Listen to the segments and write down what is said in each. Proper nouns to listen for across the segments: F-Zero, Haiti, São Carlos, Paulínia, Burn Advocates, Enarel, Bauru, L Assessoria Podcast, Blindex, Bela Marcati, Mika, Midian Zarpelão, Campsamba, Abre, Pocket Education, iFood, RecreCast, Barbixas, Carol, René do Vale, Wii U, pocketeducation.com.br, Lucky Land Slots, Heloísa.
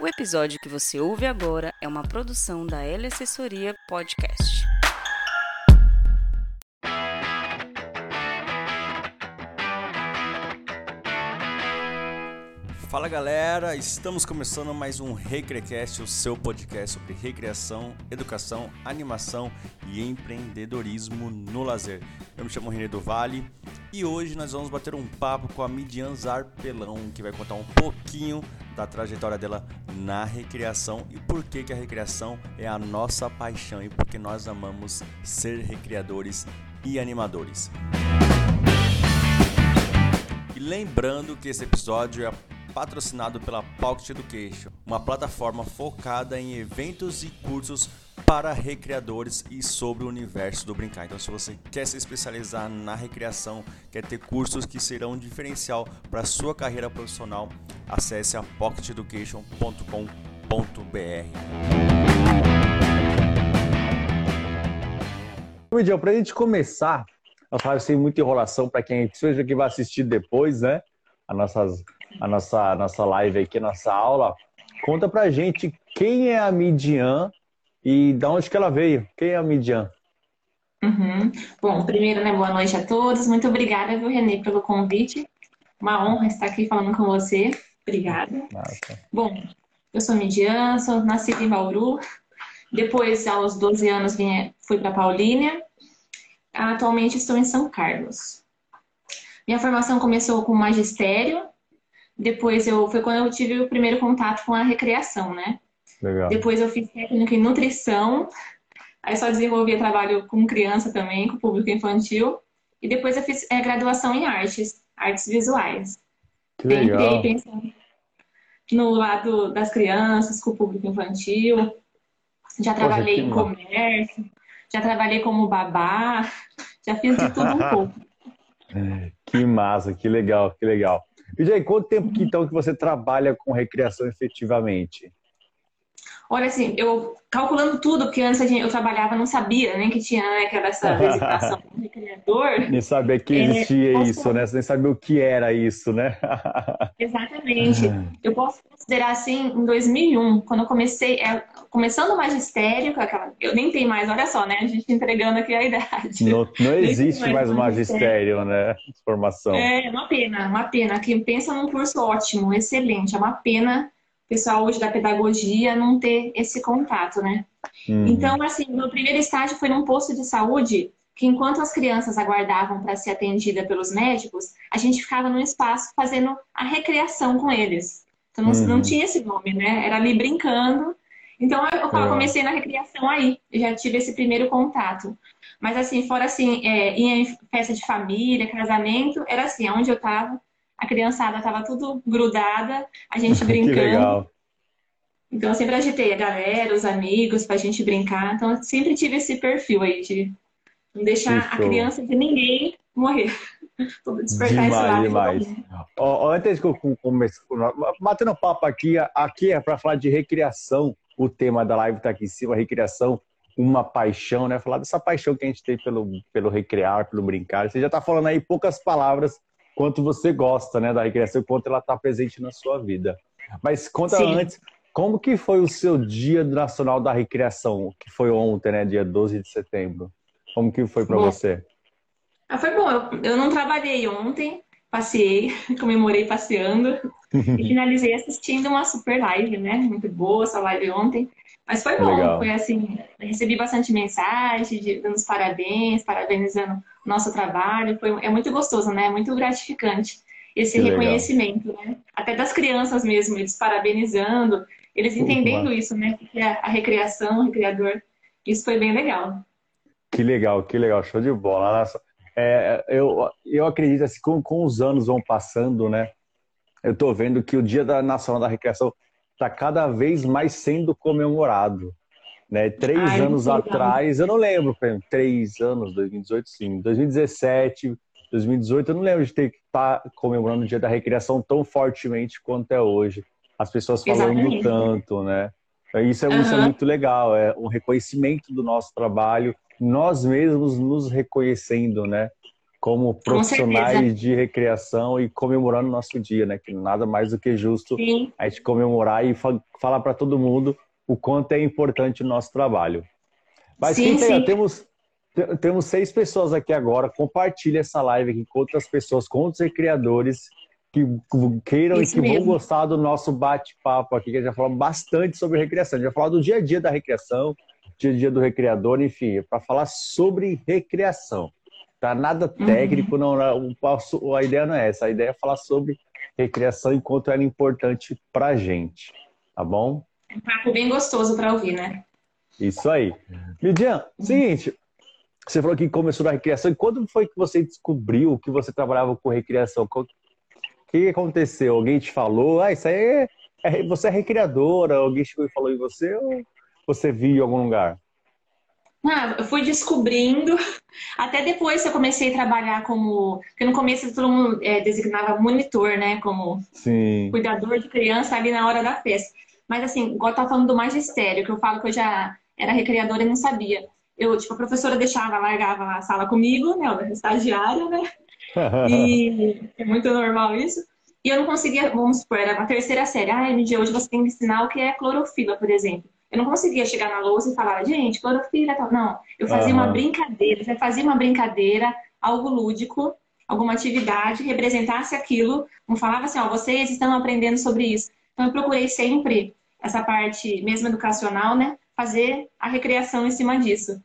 O episódio que você ouve agora é uma produção da L Assessoria Podcast. Fala galera, estamos começando mais um RecreCast, o seu podcast sobre recreação, educação, animação e empreendedorismo no lazer. Eu me chamo René do Vale e hoje nós vamos bater um papo com a Midian Zarpelão, que vai contar um pouquinho da trajetória dela na recreação e por que a recreação é a nossa paixão e porque nós amamos ser recreadores e animadores. E lembrando que esse episódio é patrocinado pela Pocket Education, uma plataforma focada em eventos e cursos para recreadores e sobre o universo do brincar. Então, se você quer se especializar na recreação, quer ter cursos que serão um diferencial para a sua carreira profissional, acesse a pocketeducation.com.br. Midian, para a gente começar, eu falo sem muita enrolação para quem seja que vai assistir depois, né? A nossa live aqui, a nossa aula. Conta pra gente quem é a Midian e de onde que ela veio. Quem é a Midian? Bom, primeiro, boa noite a todos. Muito obrigada, viu, Renê, pelo convite. Uma honra estar aqui falando com você. Obrigada. Nossa. Bom, eu sou a Midian, sou nascida em Bauru. Depois, aos 12 anos, fui para Paulínia. Atualmente, estou em São Carlos. Minha formação começou com magistério. Depois foi quando eu tive o primeiro contato com a recreação, né? Legal. Depois eu fiz técnica em nutrição. Aí só desenvolvia trabalho com criança também, com público infantil. E depois eu fiz graduação em artes visuais. Que legal. Entrei pensando no lado das crianças, com o público infantil. Já trabalhei em comércio, já trabalhei como babá, já fiz de tudo um pouco. Que massa, que legal, que legal. E Jay, quanto tempo que você trabalha com recreação efetivamente? Olha, assim, eu calculando tudo, porque antes eu trabalhava, não sabia nem que tinha, né, aquela essa visitação do recreador. Nem sabia que existia isso, né? Você nem sabia o que era isso, né? Exatamente. Eu posso considerar assim, em 2001, quando eu comecei, começando o magistério, eu nem tenho mais, olha só, né? A gente entregando aqui a idade. Não existe mais o magistério, né? Formação. É uma pena. Que pensa num curso ótimo, excelente, é uma pena. Pessoal hoje da pedagogia não ter esse contato, né? Então, assim, meu primeiro estágio foi num posto de saúde que enquanto as crianças aguardavam para ser atendida pelos médicos, a gente ficava num espaço fazendo a recreação com eles. Então, não tinha esse nome, né? Era ali brincando. Então, eu comecei na recreação aí. Eu já tive esse primeiro contato. Mas, assim, fora assim, ia em festa de família, casamento, era assim, onde eu estava. A criançada estava tudo grudada, a gente brincando. Que legal. Então, eu sempre agitei a galera, os amigos, pra gente brincar. Então, eu sempre tive esse perfil aí de não deixar a criança de ninguém morrer. Despertar demais, esse lado. Demais. Antes que eu comece, batendo papo aqui é para falar de recreação. O tema da live está aqui em cima, recreação, uma paixão, né? Falar dessa paixão que a gente tem pelo recrear, pelo brincar. Você já está falando aí em poucas palavras quanto você gosta, né, da recreação, quanto ela está presente na sua vida. Mas conta antes, como que foi o seu Dia Nacional da Recreação, que foi ontem, né, dia 12 de setembro? Como que foi para você? Foi bom, eu não trabalhei ontem, Passeei, comemorei passeando e finalizei assistindo uma super live, né? Muito boa essa live ontem. Mas foi bom, legal. Foi assim, recebi bastante mensagem, dando os parabéns, parabenizando o nosso trabalho. É muito gostoso, né? É muito gratificante esse que reconhecimento, legal. Né? Até das crianças mesmo, eles parabenizando, eles entendendo isso, né? Que é a recreação, o recreador. Isso foi bem legal. Que legal, que legal. Show de bola. Nossa. É, eu acredito, assim, com os anos vão passando, né? Eu tô vendo que o Dia Nacional da Recreação tá cada vez mais sendo comemorado, né? 3 anos atrás, eu não lembro, 3 anos, 2018, sim. 2017, 2018, eu não lembro de ter que estar comemorando o Dia da Recreação tão fortemente quanto é hoje. As pessoas falando tanto, né? Isso é muito legal, é um reconhecimento do nosso trabalho, nós mesmos nos reconhecendo, né? Como profissionais de recreação e comemorando o nosso dia, né? Que nada mais do que justo a gente comemorar e falar para todo mundo o quanto é importante o nosso trabalho. Mas temos 6 pessoas aqui agora. Compartilha essa live aqui com outras pessoas, com outros recreadores que queiram e que vão gostar do nosso bate-papo aqui, que a gente já falou bastante sobre recreação. A gente já falou do dia a dia da recreação, dia a dia do recreador, enfim, para falar sobre recreação. Tá? Nada técnico, não, a ideia não é essa. A ideia é falar sobre recreação e quanto ela é importante pra gente, tá bom? É um papo bem gostoso para ouvir, né? Isso aí. Midian, seguinte, você falou que começou na recreação, e quando foi que você descobriu que você trabalhava com recreação? O que aconteceu? Alguém te falou, isso aí você é recreadora, alguém chegou e falou em você, ou você viu em algum lugar? Eu fui descobrindo, até depois que eu comecei a trabalhar como... Porque no começo todo mundo designava monitor, né? Como cuidador de criança ali na hora da festa. Mas assim, igual eu tava falando do magistério, que eu falo que eu já era recreadora e não sabia. A professora largava lá a sala comigo, né? Eu era estagiária, né? E é muito normal isso. E eu não conseguia, vamos supor, era a 3ª série. No dia hoje você tem que ensinar o que é clorofila, por exemplo. Eu não conseguia chegar na lousa e falar, gente, clorofila e tal. Não, eu fazia uma brincadeira, algo lúdico, alguma atividade, representasse aquilo. Não falava assim, vocês estão aprendendo sobre isso. Então, eu procurei sempre essa parte, mesmo educacional, né? Fazer a recreação em cima disso.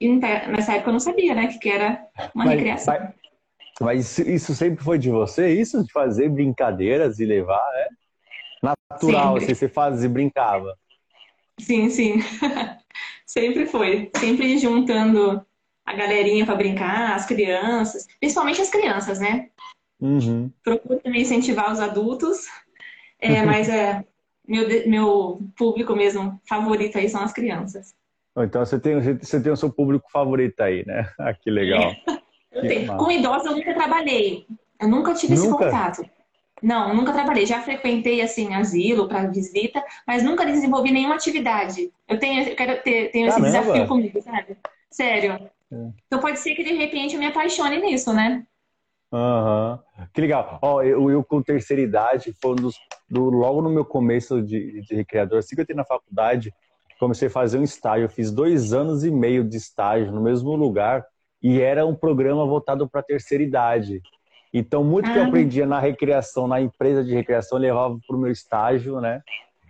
E nessa época eu não sabia, né? Que era uma recreação. Mas isso sempre foi de você? Isso de fazer brincadeiras e levar, né? Natural, assim, você fazia e brincava. Sim. Sempre foi. Sempre juntando a galerinha para brincar, as crianças. Principalmente as crianças, né? Procuro também incentivar os adultos. Mas meu público mesmo favorito aí são as crianças. Então você tem o seu público favorito aí, né? Ah, que legal. Com idosos eu nunca trabalhei. Eu nunca tive esse contato. Não, nunca trabalhei. Já frequentei, assim, asilo para visita, mas nunca desenvolvi nenhuma atividade. Eu quero ter esse desafio comigo, sabe? Sério. Então pode ser que, de repente, eu me apaixone nisso, né? Que legal. Eu com 3ª idade, foi logo no meu começo de recreador, assim que eu entrei na faculdade, comecei a fazer um estágio. Eu fiz 2 anos e meio de estágio no mesmo lugar e era um programa voltado para a 3ª idade. Então, muito que eu aprendia na recreação, na empresa de recreação, eu levava para o meu estágio, né?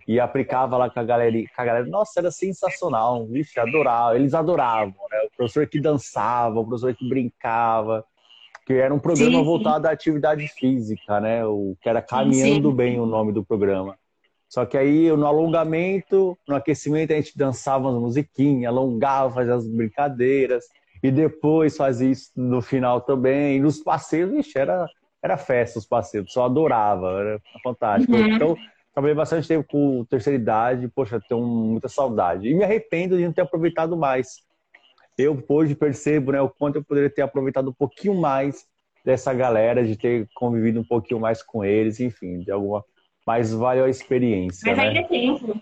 E aplicava lá com a galera. Nossa, era sensacional. Vixe, adorava. Eles adoravam, né? O professor que dançava, o professor que brincava. Que era um programa voltado à atividade física, né? Que era Caminhando Bem, o nome do programa. Só que aí, no alongamento, no aquecimento, a gente dançava as musiquinhas, alongava, fazia as brincadeiras. E depois fazia isso no final também. E nos passeios, vixe, era festa os passeios. O pessoal adorava, era fantástico. Então, trabalhei bastante tempo com 3ª idade. Poxa, tenho muita saudade. E me arrependo de não ter aproveitado mais. Eu hoje percebo, né, o quanto eu poderia ter aproveitado um pouquinho mais dessa galera, de ter convivido um pouquinho mais com eles, enfim, de alguma... Mas valeu a experiência, mas ainda é tempo,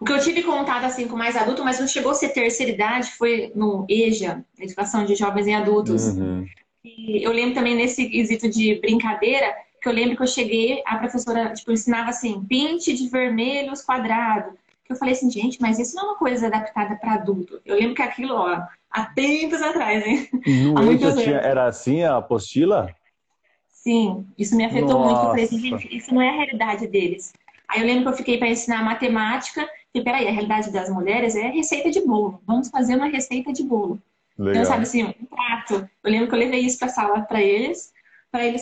O que eu tive contato assim com mais adulto, mas não chegou a ser 3ª idade, foi no EJA, Educação de Jovens e Adultos. E eu lembro também nesse quesito de brincadeira, que eu lembro que eu cheguei, a professora ensinava assim, pinte de vermelho os quadrados. Eu falei assim, gente, mas isso não é uma coisa adaptada para adulto. Eu lembro que aquilo, há tempos atrás, hein? Há muitos anos. Era assim a apostila? Sim, isso me afetou muito. Eu falei assim, gente, isso não é a realidade deles. Aí eu lembro que eu fiquei para ensinar matemática. E peraí, a realidade das mulheres é receita de bolo. Vamos fazer uma receita de bolo. Legal. Então, sabe assim, um prato. Eu lembro que eu levei isso para a sala para eles,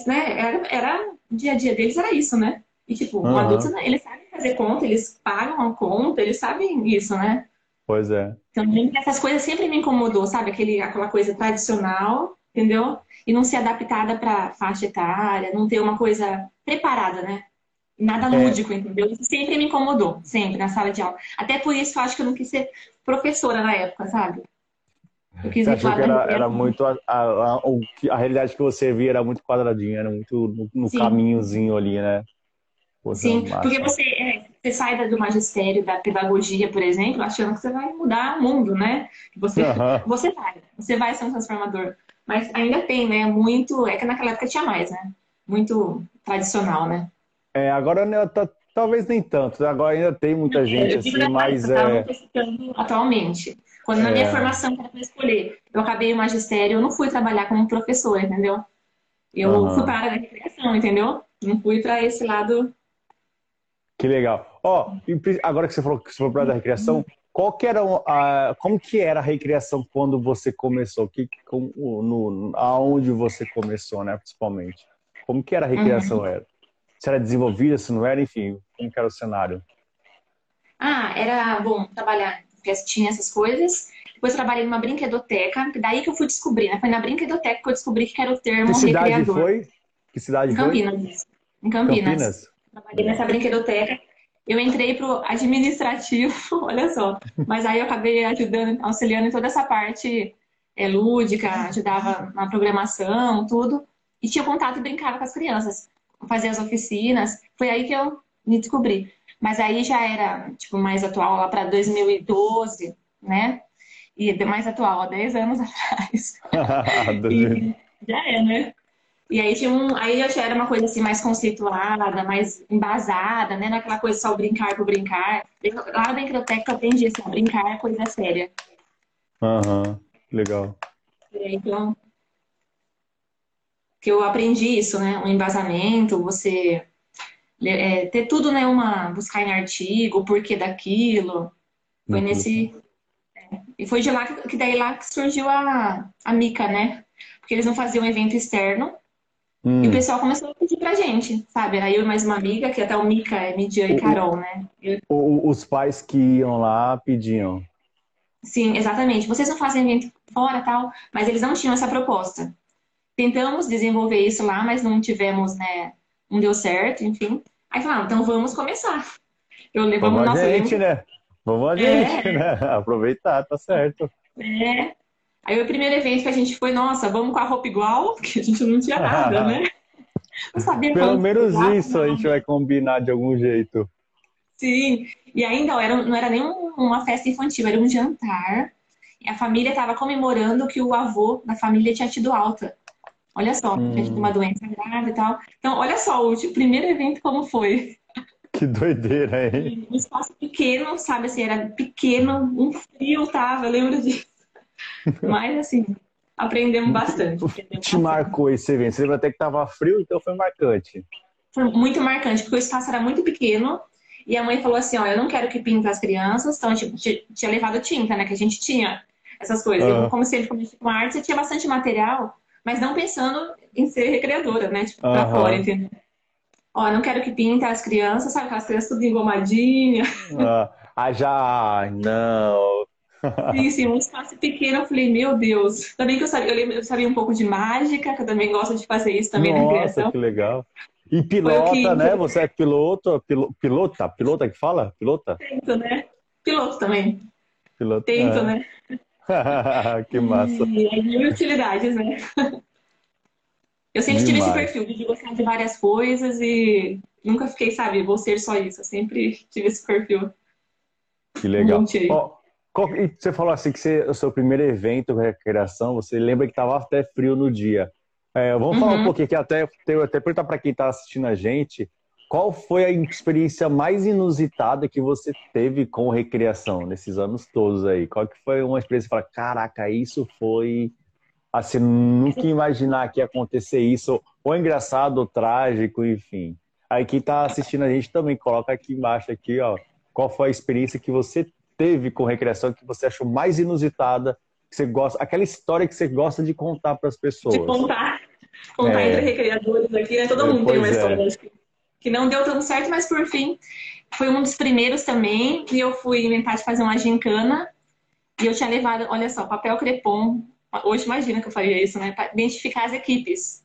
né? Era o dia a dia deles, era isso, né? E tipo, um adulto, eles sabem fazer conta, eles pagam a conta, eles sabem isso, né? Pois é. Então, essas coisas sempre me incomodou, sabe? Aquela coisa tradicional, entendeu? E não ser adaptada para faixa etária, não ter uma coisa preparada, né? Nada lúdico, entendeu? Isso sempre me incomodou, sempre, na sala de aula. Até por isso eu acho que eu não quis ser professora na época, sabe? Eu quis me quadrar. Era muito... A realidade que você via era muito quadradinha, era muito no caminhozinho ali, né? Poxa, sim, porque você sai do magistério, da pedagogia, por exemplo, achando que você vai mudar o mundo, né? Você vai ser um transformador. Mas ainda tem, né? Muito... É que naquela época tinha mais, né? Muito tradicional, né? É, agora talvez nem tanto. Agora ainda tem muita gente assim, mas... Atualmente. Quando na minha formação era para escolher, eu acabei o magistério, eu não fui trabalhar como professora, entendeu? Eu fui para a área da recreação, entendeu? Não fui para esse lado. Que legal. Agora que você falou que você foi para a área da recreação, como que era a recreação quando você começou? Aonde você começou, né, principalmente? Como que era a recreação? Se era desenvolvida, se não era, enfim, como que era o cenário? Era bom trabalhar festinha, essas coisas. Depois trabalhei numa brinquedoteca, daí que eu fui descobrir, né? Foi na brinquedoteca que eu descobri que era o termo recreador. Que cidade foi? Em Campinas. Trabalhei nessa brinquedoteca. Eu entrei pro administrativo, olha só. Mas aí eu acabei auxiliando em toda essa parte lúdica, ajudava na programação, tudo. E tinha contato e brincava com as crianças. Fazer as oficinas, foi aí que eu me descobri. Mas aí já era, tipo, mais atual, lá para 2012, né? E mais atual, há 10 anos atrás. Já é, né? E aí aí já era uma coisa assim mais conceituada, mais embasada, né? Não aquela coisa só brincar por brincar. Lá na brinquedoteca eu aprendi assim, brincar é coisa séria. Legal. E aí, então... que eu aprendi isso, né? Um embasamento, você ter tudo, né? Buscar em artigo, o porquê daquilo. Foi nesse... E foi de lá que surgiu a Mika, né? Porque eles não faziam evento externo. E o pessoal começou a pedir pra gente, sabe? Era eu e mais uma amiga, que até o Mika é Midian e Carol, né? Os pais que iam lá pediam. Sim, exatamente. Vocês não fazem evento fora, tal, mas eles não tinham essa proposta. Tentamos desenvolver isso lá, mas não tivemos, né? Não deu certo, enfim. Aí falaram, então vamos começar. Vamos a gente, né? Aproveitar, tá certo. Aí o primeiro evento que a gente foi, nossa, vamos com a roupa igual, porque a gente não tinha nada, né? Não sabia pelo menos isso, a gente vai combinar de algum jeito. Sim, e ainda não era nem uma festa infantil, era um jantar. E a família estava comemorando que o avô da família tinha tido alta. Olha só, tinha tido uma doença grave e tal. Então, olha só, o primeiro evento como foi. Que doideira, hein? Um espaço pequeno, sabe assim, era pequeno, um frio tava, eu lembro disso. Mas assim, aprendemos bastante. Marcou esse evento? Você lembra até que tava frio, então foi marcante. Foi muito marcante, porque o espaço era muito pequeno. E a mãe falou assim, eu não quero que pinta as crianças. Então, tipo, tinha levado tinta, né? Que a gente tinha essas coisas. Eu, como sempre comecei com arte, eu tinha bastante material, mas não pensando em ser recreadora, né? Tipo, pra fora, entendeu? Não quero que pinta as crianças, sabe? Aquelas crianças tudo engomadinhas. Não. Sim, um espaço pequeno, eu falei, meu Deus. Também que eu sabia um pouco de mágica, que eu também gosto de fazer isso também na recreação. Nossa, que legal. E pilota, né? Você é piloto, pilota que fala? Pilota? Tento, né? Piloto também. Piloto, tento, né? Que massa. E aí, mil utilidades, né? Eu sempre tive esse perfil de gostar de várias coisas e nunca fiquei, sabe, vou ser só isso. Eu sempre tive esse perfil. Que legal. E você falou assim que o seu primeiro evento de recreação, você lembra que estava até frio no dia. Vamos falar um pouquinho, que até perguntar para quem está assistindo a gente, qual foi a experiência mais inusitada que você teve com recreação nesses anos todos aí? Qual que foi uma experiência que você fala, caraca, isso foi assim, nunca imaginar que ia acontecer isso, ou engraçado, ou trágico, enfim. Aí quem tá assistindo a gente também, coloca aqui embaixo, aqui, ó, qual foi a experiência que você teve com recreação, que você achou mais inusitada, que você gosta, aquela história que você gosta de contar para as pessoas. De contar entre recreadores aqui, né? Todo mundo tem uma história que não deu tanto certo, mas por fim, foi um dos primeiros também, e eu fui inventar de fazer uma gincana, e eu tinha levado, olha só, papel crepom. Hoje imagina que eu faria isso, né? Para identificar as equipes.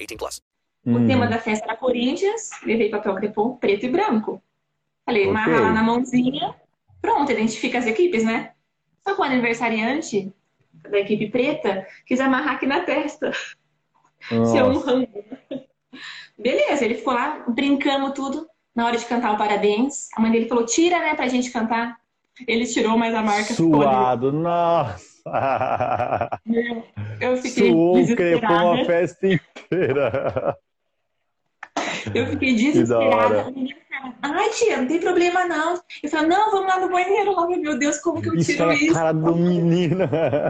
18 plus. O tema da festa era Corinthians. Levei papel crepom preto e branco. Falei, okay, marca lá na mãozinha. Pronto, identifica as equipes, né? Só que o aniversariante da equipe preta quis amarrar aqui na testa. Isso é um rango. Beleza, ele ficou lá, brincamos tudo. Na hora de cantar o parabéns, a mãe dele falou, tira, né, pra gente cantar. Ele tirou, mas a marca ficou. Suado, nossa! Eu fiquei desesperada. Suou uma festa inteira. Eu fiquei desesperada. Ai, tia, não tem problema, não. Eu falei, não, vamos lá no banheiro logo. Meu Deus, como que eu tiro isso? Cara do menino.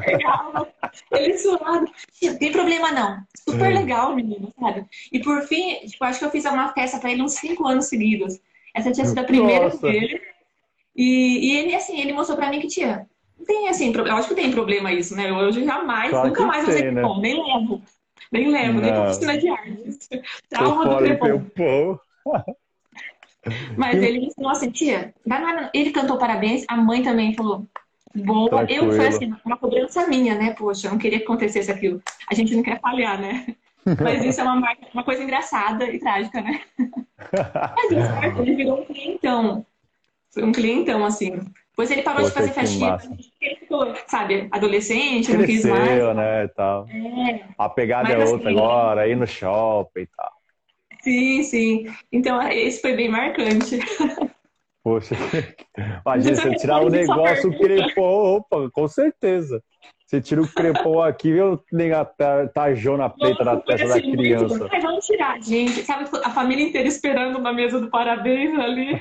Legal. Ele suado. Tia, não tem problema, não. Super legal, menino, sabe? E por fim, tipo, acho que eu fiz uma festa pra ele uns 5 anos seguidos. Essa tinha sido a primeira dele. E ele, assim, ele mostrou pra mim que, tia, não tem, assim, eu acho que tem problema isso, né? Eu jamais, claro, nunca mais vou ser crepom, nem levo. Nem levo, nem pra piscina de artes. Trauma do crepom. Mas ele me ensinou assim, tia, vai lá. Ele cantou parabéns, a mãe também falou, boa. Tranquilo. Eu, foi assim, uma cobrança minha, né? Poxa, eu não queria que acontecesse aquilo. A gente não quer falhar, né? Mas isso é uma coisa engraçada e trágica, né? Mas deu certo, ele virou um clientão. Foi um clientão, assim. Depois ele parou de fazer festinha, ele ficou, sabe, adolescente, cresceu, não quis mais. Cresceu, né, e tal. A pegada mas, é outra assim, agora, aí no shopping e tal. Sim, sim. Então, esse foi bem marcante. Poxa, imagina, você tirar o negócio, o crepom, opa, com certeza. Você tira o crepom aqui, viu? Tajona preta na testa da criança. Muito. Mas vamos tirar, gente. Sabe, a família inteira esperando na mesa do parabéns ali.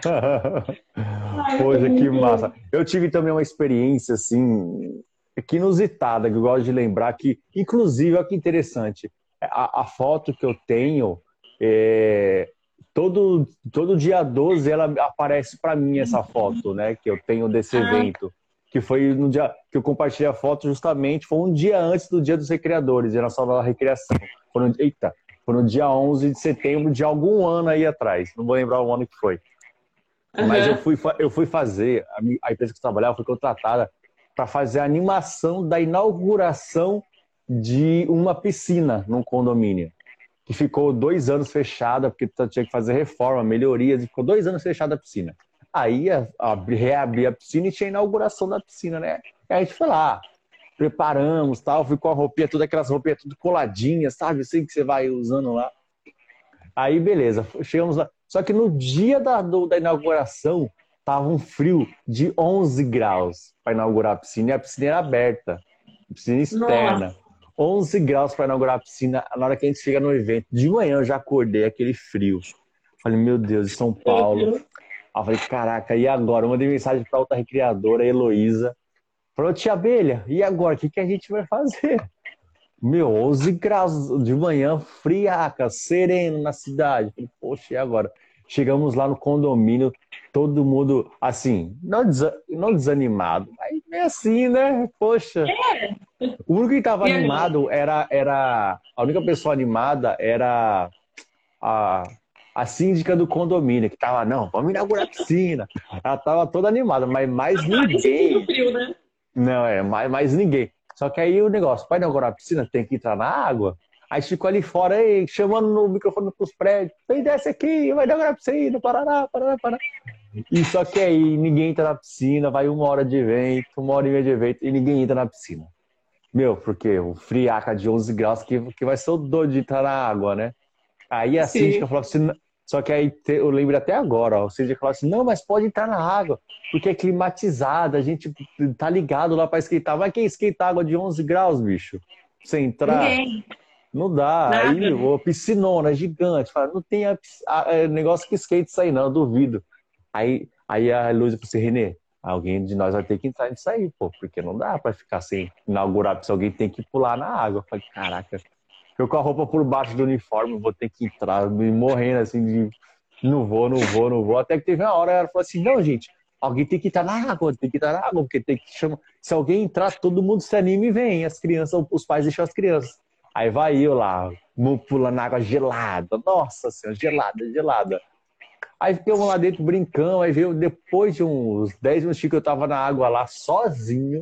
Ai, poxa, que massa. Eu tive também uma experiência, assim, que inusitada, que eu gosto de lembrar, que, inclusive, olha que interessante, a foto que eu tenho... todo dia 12 ela aparece pra mim, essa foto, né, que eu tenho desse evento, que foi no dia que eu compartilhei a foto, justamente foi um dia antes do Dia dos Recreadores, era só da recreação, foi no dia 11 de setembro de algum ano aí atrás, não vou lembrar o ano que foi, mas eu fui fazer, a empresa que eu trabalhava foi contratada para fazer a animação da inauguração de uma piscina num condomínio que ficou 2 anos fechada, porque tinha que fazer reforma, melhorias, e ficou 2 anos fechada a piscina. Aí reabri a piscina e tinha a inauguração da piscina, né? E a gente foi lá, preparamos, tal, fui com a roupinha, todas aquelas roupinhas tudo coladinhas, sabe? Assim que você vai usando lá. Aí, beleza, chegamos lá. Só que no dia da inauguração, tava um frio de 11 graus para inaugurar a piscina, e a piscina era aberta, piscina externa. Nossa. 11 graus para inaugurar a piscina. Na hora que a gente chega no evento, de manhã eu já acordei, aquele frio. Falei, meu Deus, de São Paulo. Aí eu falei, caraca, e agora? Eu mandei mensagem para outra recreadora, a Heloísa. Falou, tia Abelha, e agora? O que a gente vai fazer? Meu, 11 graus de manhã, friaca, sereno na cidade. Falei, poxa, e agora? Chegamos lá no condomínio, todo mundo, assim, não desanimado, mas é assim, né? Poxa. É. O único que estava animado era... A única pessoa animada era a síndica do condomínio, que tava, não, vamos inaugurar a piscina. Ela tava toda animada, mas mais ninguém... Não, é, mais ninguém. Só que aí o negócio, para inaugurar a piscina, tem que entrar na água... Aí ficou ali fora, aí, chamando no microfone pros prédios. Vem, desce aqui, vai dar uma piscina, parará. E só que aí ninguém entra na piscina, vai uma hora de evento, uma hora e meia de evento, e ninguém entra na piscina. Meu, porque o friaca de 11 graus que vai ser o doido de entrar na água, né? Aí a síndica falou assim, só que aí eu lembro até agora, ó, a síndica falou assim, não, mas pode entrar na água, porque é climatizada, a gente tá ligado lá pra esquentar. Mas quem esquenta água de 11 graus, bicho? Sem entrar... Ninguém. Não dá, nada. Aí o piscinona gigante, fala, não tem negócio que skate sair não, eu duvido. Aí a Luísa falou assim, Renê, alguém de nós vai ter que entrar e sair, pô, porque não dá pra ficar sem inaugurar, se alguém tem que pular na água. Eu falei, caraca, eu com a roupa por baixo do uniforme, vou ter que entrar, me morrendo assim, de não vou. Até que teve uma hora, ela falou assim, não, gente, alguém tem que estar na água, porque tem que chamar. Se alguém entrar, todo mundo se anima e vem, as crianças, os pais deixam as crianças. Aí vai eu lá, pulando na água gelada. Nossa Senhora, gelada. Aí ficamos lá dentro brincando. Aí veio depois de uns 10 minutos que eu tava na água lá sozinho.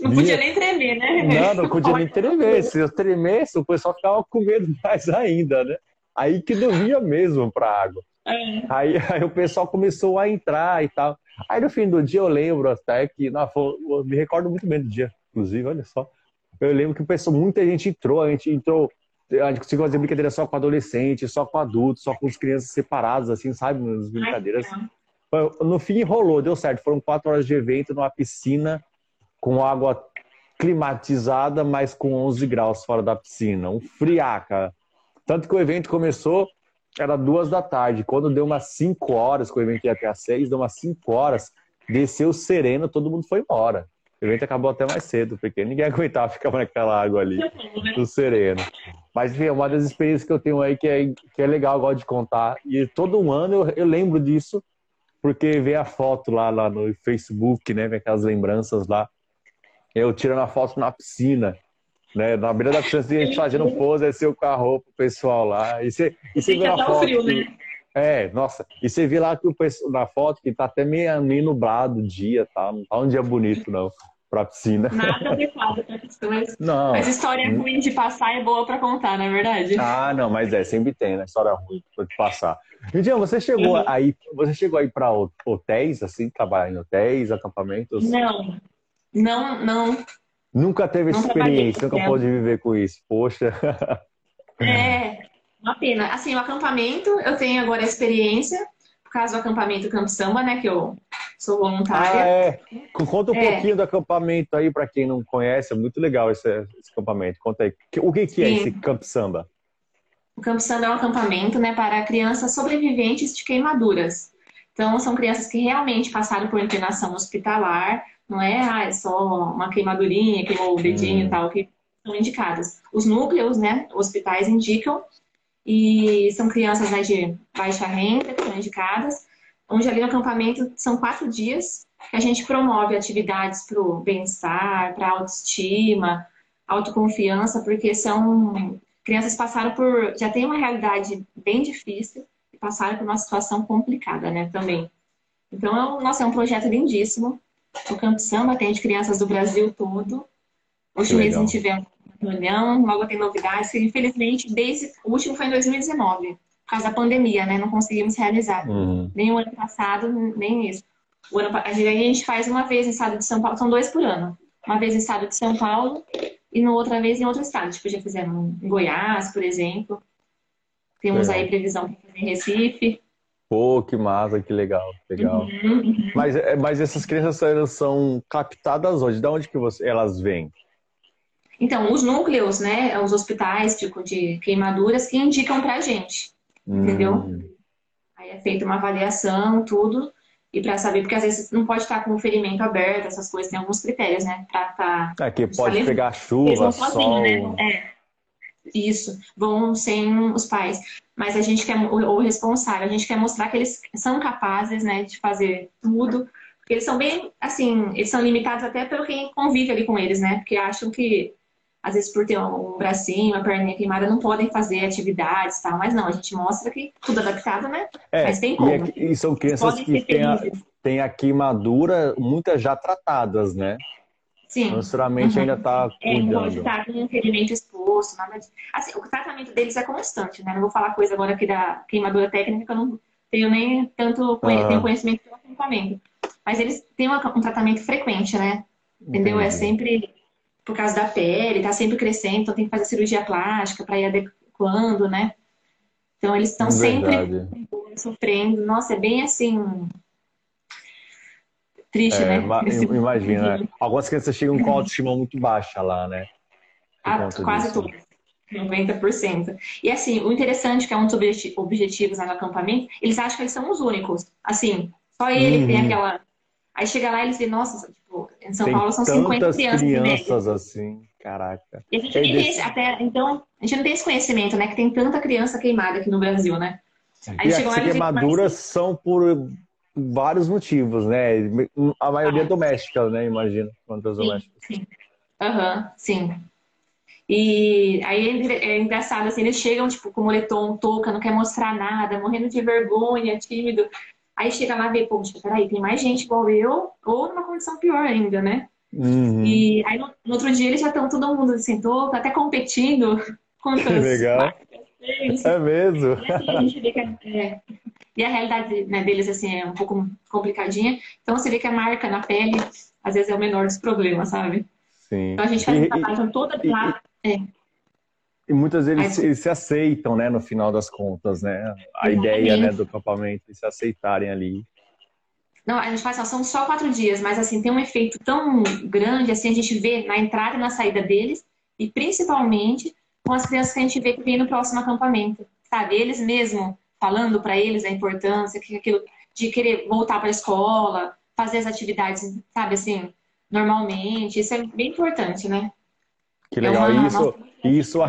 Não podia nem tremer, né? Não podia nem tremer. Se eu tremesse, o pessoal ficava com medo mais ainda, né? Aí que eu vinha mesmo pra água. Aí o pessoal começou a entrar e tal. Aí no fim do dia eu lembro até que... eu me recordo muito bem do dia, inclusive, olha só. Eu lembro que muita gente entrou, a gente conseguiu fazer brincadeira só com adolescente, só com adultos, só com as crianças separadas, assim, sabe, nas brincadeiras. No fim rolou, deu certo, foram 4 horas de evento numa piscina com água climatizada, mas com 11 graus fora da piscina, um friaca. Tanto que o evento começou, era 2 da tarde, quando deu umas 5 horas, que o evento ia até às 6, deu umas 5 horas, desceu sereno, todo mundo foi embora. O evento acabou até mais cedo, porque ninguém aguentava ficar naquela água ali, do sereno. Mas, enfim, uma das experiências que eu tenho aí que é legal, eu gosto de contar. E todo ano eu lembro disso, porque vem a foto lá no Facebook, né? Vem aquelas lembranças lá. Eu tirando a foto na piscina, né? Na beira da piscina, a gente fazendo pose, aí seu com a roupa, o pessoal lá. E você vê a foto... Frio, né? É, nossa, e você vê lá que na foto que tá até meio nublado o dia, tá? Não tá um dia bonito, não. Pra piscina. Nada adequado pra piscina, mas história ruim de passar é boa pra contar, não é verdade? Ah, não, mas sempre tem, né? História ruim de passar. Midian, você chegou aí pra hotéis, assim, trabalhar em hotéis, acampamentos? Não. Nunca teve essa experiência, nunca pôde viver com isso, poxa. É, uma pena. Assim, o acampamento, eu tenho agora experiência, por causa do acampamento Campsamba, né, que eu... sou voluntária. Conta um pouquinho do acampamento aí, para quem não conhece, é muito legal esse acampamento. Conta aí, o que é esse Campsamba? O Campsamba é um acampamento, né, para crianças sobreviventes de queimaduras. Então, são crianças que realmente passaram por internação hospitalar, não é, é só uma queimadurinha, queimou o dedinho e tal, que são indicadas. Os núcleos, né, hospitais indicam, e são crianças, né, de baixa renda, que são indicadas, onde ali no acampamento são 4 dias que a gente promove atividades para o bem-estar, para a autoestima, autoconfiança, porque são crianças que passaram por... já tem uma realidade bem difícil e passaram por uma situação complicada, né, também. Então, é um projeto lindíssimo. O Campsamba atende crianças do Brasil todo. Hoje mesmo a gente tiver uma reunião, logo tem novidades, que infelizmente o último foi em 2019. Por causa da pandemia, né? Não conseguimos realizar. Nem o ano passado, nem isso. A gente faz uma vez no estado de São Paulo, são 2 por ano. Uma vez no estado de São Paulo e na outra vez em outro estado. Tipo, já fizemos em Goiás, por exemplo. Temos aí previsão para fazer em Recife. Pô, que massa, que legal. Mas essas crianças são captadas hoje. Da onde que elas vêm? Então, os núcleos, né, os hospitais tipo, de queimaduras que indicam pra gente, entendeu? Aí é feita uma avaliação, tudo, e pra saber, porque às vezes não pode estar com o ferimento aberto, essas coisas, tem alguns critérios, né? Pra que pode saber, pegar chuva, sol... Sozinho, né? É. Isso, vão sem os pais. Mas a gente quer, o responsável, a gente quer mostrar que eles são capazes, né, de fazer tudo. Porque eles são bem, assim, eles são limitados até pelo quem convive ali com eles, né? Porque acham que, às vezes, por ter um bracinho, uma perninha queimada, não podem fazer atividades e tal. Mas não, a gente mostra que tudo adaptado, né? É, mas tem como. E são crianças que têm a queimadura, muitas já tratadas, né? Sim. Naturalmente ainda está cuidando. Não pode estar com um ferimento exposto, nada disso. Assim, o tratamento deles é constante, né? Não vou falar coisa agora aqui da queimadura técnica, que eu não tenho nem tanto tenho conhecimento do tratamento. Mas eles têm um tratamento frequente, né? Entendeu? Entendi. É sempre por causa da pele, tá sempre crescendo, então tem que fazer cirurgia plástica para ir adequando, né? Então eles estão sempre sofrendo. Nossa, é bem assim... Triste, né? Imagina, né? Algumas crianças chegam com autoestima muito baixa lá, né? Quase todas. 90%. E assim, o interessante é que é um dos objetivos lá no acampamento, eles acham que eles são os únicos. Assim, só ele tem aquela... Aí chega lá e eles dizem, nossa, tipo, em São Paulo são 50 crianças assim, caraca. E a gente até então, a gente não tem esse conhecimento, né? Que tem tanta criança queimada aqui no Brasil, né? Aí e as queimaduras são por vários motivos, né? A maioria é doméstica, né? Imagino. Quantas domésticas. Sim. Sim. E aí é engraçado, assim, eles chegam, tipo, com moletom, touca, não quer mostrar nada, morrendo de vergonha, tímido. Aí chega lá e vê, poxa, peraí, tem mais gente igual eu, ou numa condição pior ainda, né? E aí no outro dia eles já estão, todo mundo sentou, tá até competindo com que legal. Marcas, é mesmo? E assim, a gente vê que e a realidade, né, deles, assim, é um pouco complicadinha. Então você vê que a marca na pele, às vezes, é o menor dos problemas, sabe? Sim. Então a gente faz uma trabalho toda lá. E muitas vezes eles se aceitam, né? No final das contas, né? A ideia, né, do acampamento, eles se aceitarem ali. Não, a gente faz, são só 4 dias, mas assim, tem um efeito tão grande, assim, a gente vê na entrada e na saída deles, e principalmente com as crianças que a gente vê que vem no próximo acampamento, sabe? Eles mesmo falando para eles a importância que aquilo de querer voltar para a escola, fazer as atividades, sabe, assim, normalmente. Isso é bem importante, né? Que legal. Isso a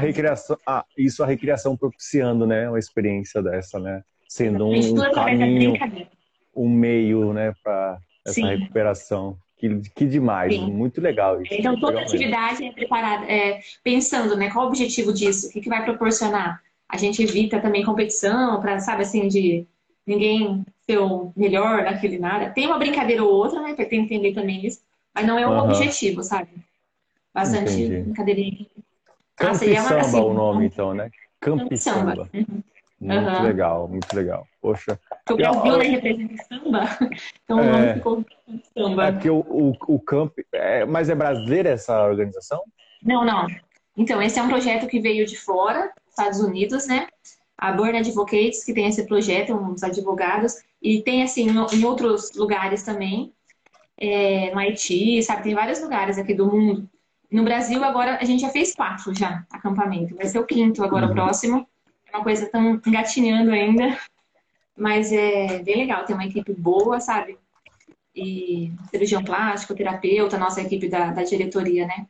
recreação propiciando, né? Uma experiência dessa, né? Sendo um caminho, um meio, né? Para essa recuperação. Que demais. Sim. Muito legal isso. Então, toda atividade é preparada, pensando, né? Qual o objetivo disso? O que vai proporcionar? A gente evita também competição, para, sabe, assim, de ninguém ser o melhor naquele nada. Tem uma brincadeira ou outra, né? Pra entender também isso. Mas não é o objetivo, sabe? Bastante brincadeirinha. Campsamba assim, o nome, então, né? Campsamba. Muito legal, muito legal. Poxa. Porque o Brasil representa samba, então o nome ficou samba. É porque o camp... Mas é brasileira essa organização? Não. Então, esse é um projeto que veio de fora, Estados Unidos, né? A Burn Advocates, que tem esse projeto, uns advogados, e tem, assim, em outros lugares também, no Haiti, sabe? Tem vários lugares aqui do mundo. No Brasil, agora, a gente já fez 4 já, acampamento. Vai ser o 5º agora, o próximo. É uma coisa tão engatinhando ainda. Mas é bem legal, tem uma equipe boa, sabe? E cirurgião plástico, terapeuta, nossa equipe da diretoria, né?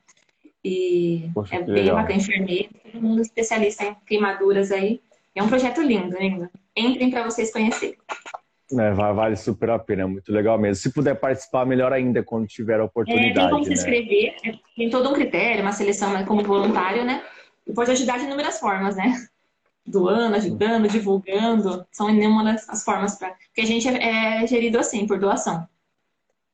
E poxa, é bem bacana, enfermeiro, todo mundo especialista em queimaduras aí. É um projeto lindo, lindo. Entrem para vocês conhecerem. Vale super a pena, é muito legal mesmo. Se puder participar, melhor ainda quando tiver a oportunidade. Tem como se inscrever, tem todo um critério, uma seleção como voluntário, né? E pode ajudar de inúmeras formas, né? Doando, ajudando, divulgando. São inúmeras as formas para. Porque a gente é gerido assim, por doação.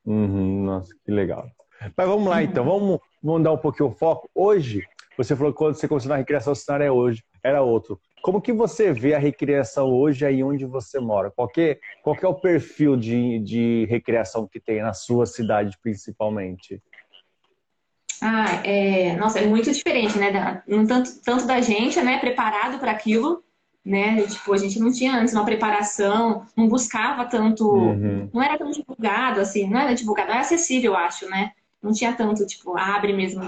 Nossa, que legal. Mas vamos lá então, vamos mudar um pouquinho o foco. Hoje, você falou que quando você começou na recreação, o cenário era outro. Como que você vê a recreação hoje aí onde você mora? Qual que é o perfil de recreação que tem na sua cidade, principalmente? Nossa, é muito diferente, né? Tanto da gente, né? Preparado para aquilo, né? Tipo, a gente não tinha antes uma preparação, não buscava tanto... Não era tão divulgado, assim. Não era acessível, acho, né? Não tinha tanto, tipo, Abre mesmo.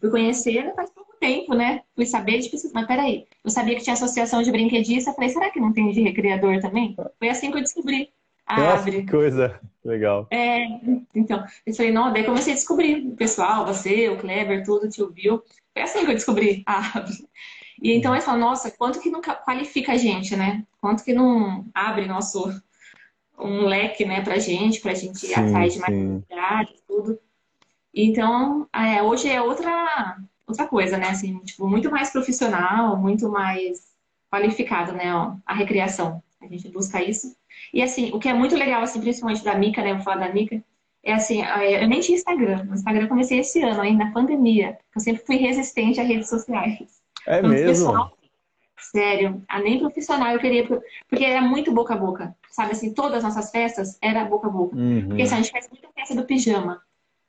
Fui conhecer faz pouco tempo, né? Fui saber de pesquisa, mas peraí, eu sabia que tinha associação de brinquedista, falei, será que não tem de recreador também? Foi assim que eu descobri a Abre. Que coisa legal. É, então, eu falei, não, daí comecei a descobrir o pessoal, você, o Kleber, tudo, o tio Bill. Foi assim que eu descobri a Abre. E então eles falam, nossa, quanto que não qualifica a gente, né? Quanto que não abre nosso um leque, né, pra gente ir atrás de mais tudo. Então, hoje é outra coisa, né? Assim, tipo, muito mais profissional, muito mais qualificado, né? Ó, a recreação. A gente busca isso. E assim, o que é muito legal, assim, principalmente da Mika, né? Vou falar da Mika. É assim, eu nem tinha Instagram. O Instagram eu comecei esse ano, ainda na pandemia. Eu sempre fui resistente a redes sociais. É então, mesmo? Pessoal, sério, nem profissional eu queria, porque era muito boca a boca. Sabe assim, todas as nossas festas era boca a boca. Uhum. Porque assim, a gente faz muita festa do pijama.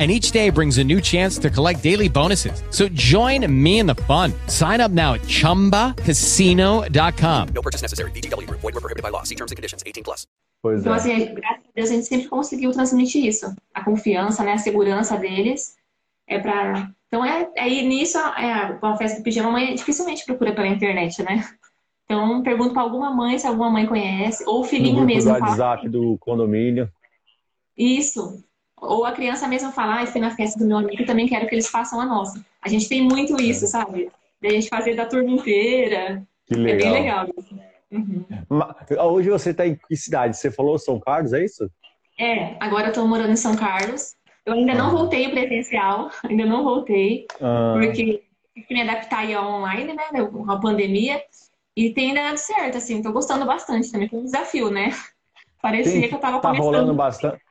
And each day brings a new chance to collect daily bonuses. So join me in the fun. Sign up now at ChumbaCasino.com. No purchase necessary. VGW Group. Void where prohibited by law. See terms and conditions. 18+. Pois é. Então, assim, graças a Deus, a gente sempre conseguiu transmitir isso. A confiança, né? A segurança deles. Então, aí nisso, uma festa do pijama, a mãe dificilmente procura pela internet, né? Então, pergunto pra alguma mãe, se alguma mãe conhece. Ou o filhinho mesmo. O WhatsApp do condomínio. Isso. Ou a criança mesmo fala, ah, eu fui na festa do meu amigo e também quero que eles façam a nossa. A gente tem muito isso, sabe? Da gente fazer da turma inteira. Que legal. É bem legal isso. Uhum. Hoje você está em que cidade? Você falou São Carlos, é isso? É, agora eu estou morando em São Carlos. Eu ainda não voltei presencial, ainda não voltei. Porque tive que me adaptar aí ao online, né? A pandemia. E tem dado certo, assim. Estou gostando bastante também. Foi um desafio, né? Parecia que eu estava começando.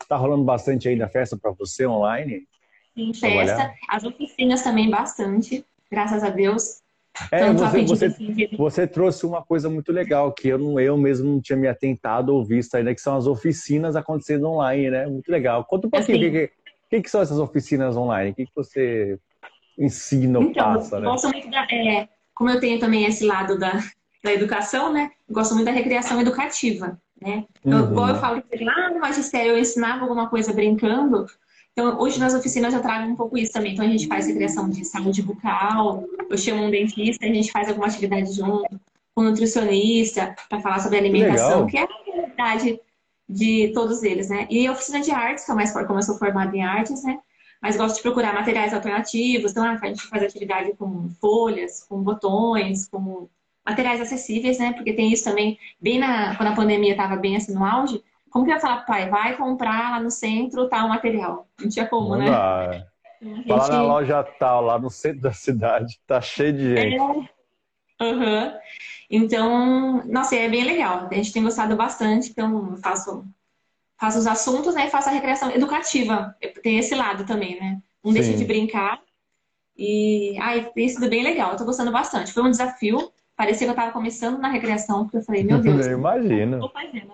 Tá rolando bastante aí na festa para você online? Sim, festa. As oficinas também bastante, graças a Deus. Você trouxe uma coisa muito legal que eu mesmo não tinha me atentado ou visto ainda, que são as oficinas acontecendo online, né? Muito legal. Conta um pouquinho, o que são essas oficinas online? O que você ensina ou passa, né? Como eu tenho também esse lado da educação, né? Eu gosto muito da recreação educativa. Né? Então, igual eu falo que lá no magistério eu ensinava alguma coisa brincando. Então hoje nas oficinas eu trago um pouco isso também. Então a gente faz recreação de saúde bucal. Eu chamo um dentista, a gente faz alguma atividade junto com um nutricionista para falar sobre alimentação, que é a realidade de todos eles, né? E a oficina de artes, que é mais como eu sou formada em artes, né? Mas gosto de procurar materiais alternativos. Então a gente faz atividade com folhas, com botões, com materiais acessíveis, né? Porque tem isso também, bem quando a pandemia estava bem assim no auge, como que eu ia falar pro pai, vai comprar lá no centro tal material? Não tinha como, né? Então, lá na loja tal, lá no centro da cidade, tá cheio de gente. Então, nossa, é bem legal. A gente tem gostado bastante, então eu faço os assuntos, né? E faço a recreação educativa. Tem esse lado também, né? Não deixa de brincar. E tem sido bem legal, eu tô gostando bastante. Foi um desafio. Parecia que eu estava começando na recreação, porque eu falei, meu Deus. Eu imagino. Estou fazendo.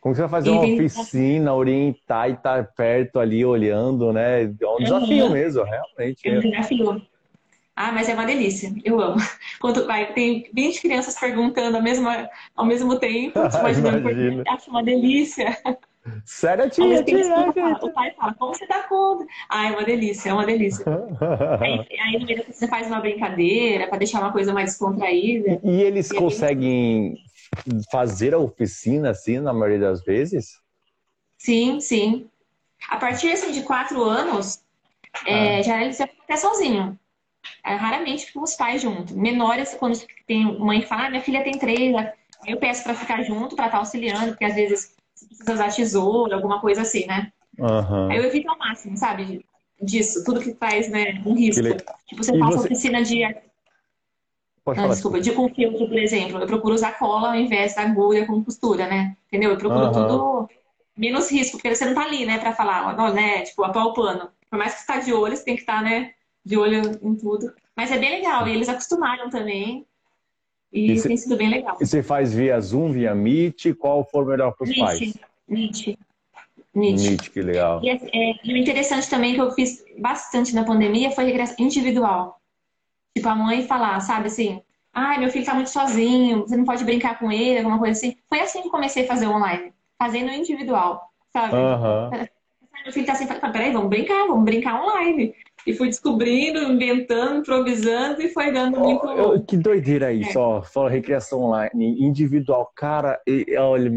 Como você vai fazer uma oficina, orientar e estar perto ali, olhando, né? É um desafio mesmo, realmente. É um desafio. Ah, mas é uma delícia. Eu amo. Quando tem 20 crianças perguntando ao mesmo tempo, acho uma delícia. Sério, tia. O pai fala, como você dá conta? Ah, é uma delícia, é uma delícia. Aí no meio você faz uma brincadeira para deixar uma coisa mais descontraída. E eles conseguem fazer a oficina assim, na maioria das vezes? Sim. A partir assim, de 4 anos, já eles já ficam até sozinhos. Raramente ficam os pais juntos. Menores, quando tem mãe fala, minha filha tem 3, Eu peço para ficar junto, para estar auxiliando, porque às vezes você precisa usar tesoura, alguma coisa assim, né? Uhum. Aí eu evito ao máximo, sabe? Disso, tudo que faz, né, um risco. Tipo, você faz você... oficina de... Pode falar. Desculpa, de com filtro, por exemplo. Eu procuro usar cola ao invés da agulha com costura, né? Entendeu? Eu procuro tudo menos risco, porque você não tá ali, né, pra falar, ó, né, tipo, atual plano. Por mais que você tá de olho, você tem que estar, né, de olho em tudo. Mas é bem legal, e eles acostumaram também. E tem sido bem legal. E você faz via Zoom, via Meet? Qual for melhor para os pais? Meet, que legal. E o interessante também que eu fiz bastante na pandemia foi regressão individual. Tipo, a mãe falar, sabe, assim, ai, meu filho tá muito sozinho, você não pode brincar com ele, alguma coisa assim. Foi assim que comecei a fazer online, fazendo individual, sabe? Meu filho tá sem... Peraí, vamos brincar online. E fui descobrindo, inventando, improvisando e foi dando muito... que doideira isso, ó. Só recreação online, individual. Cara, olha,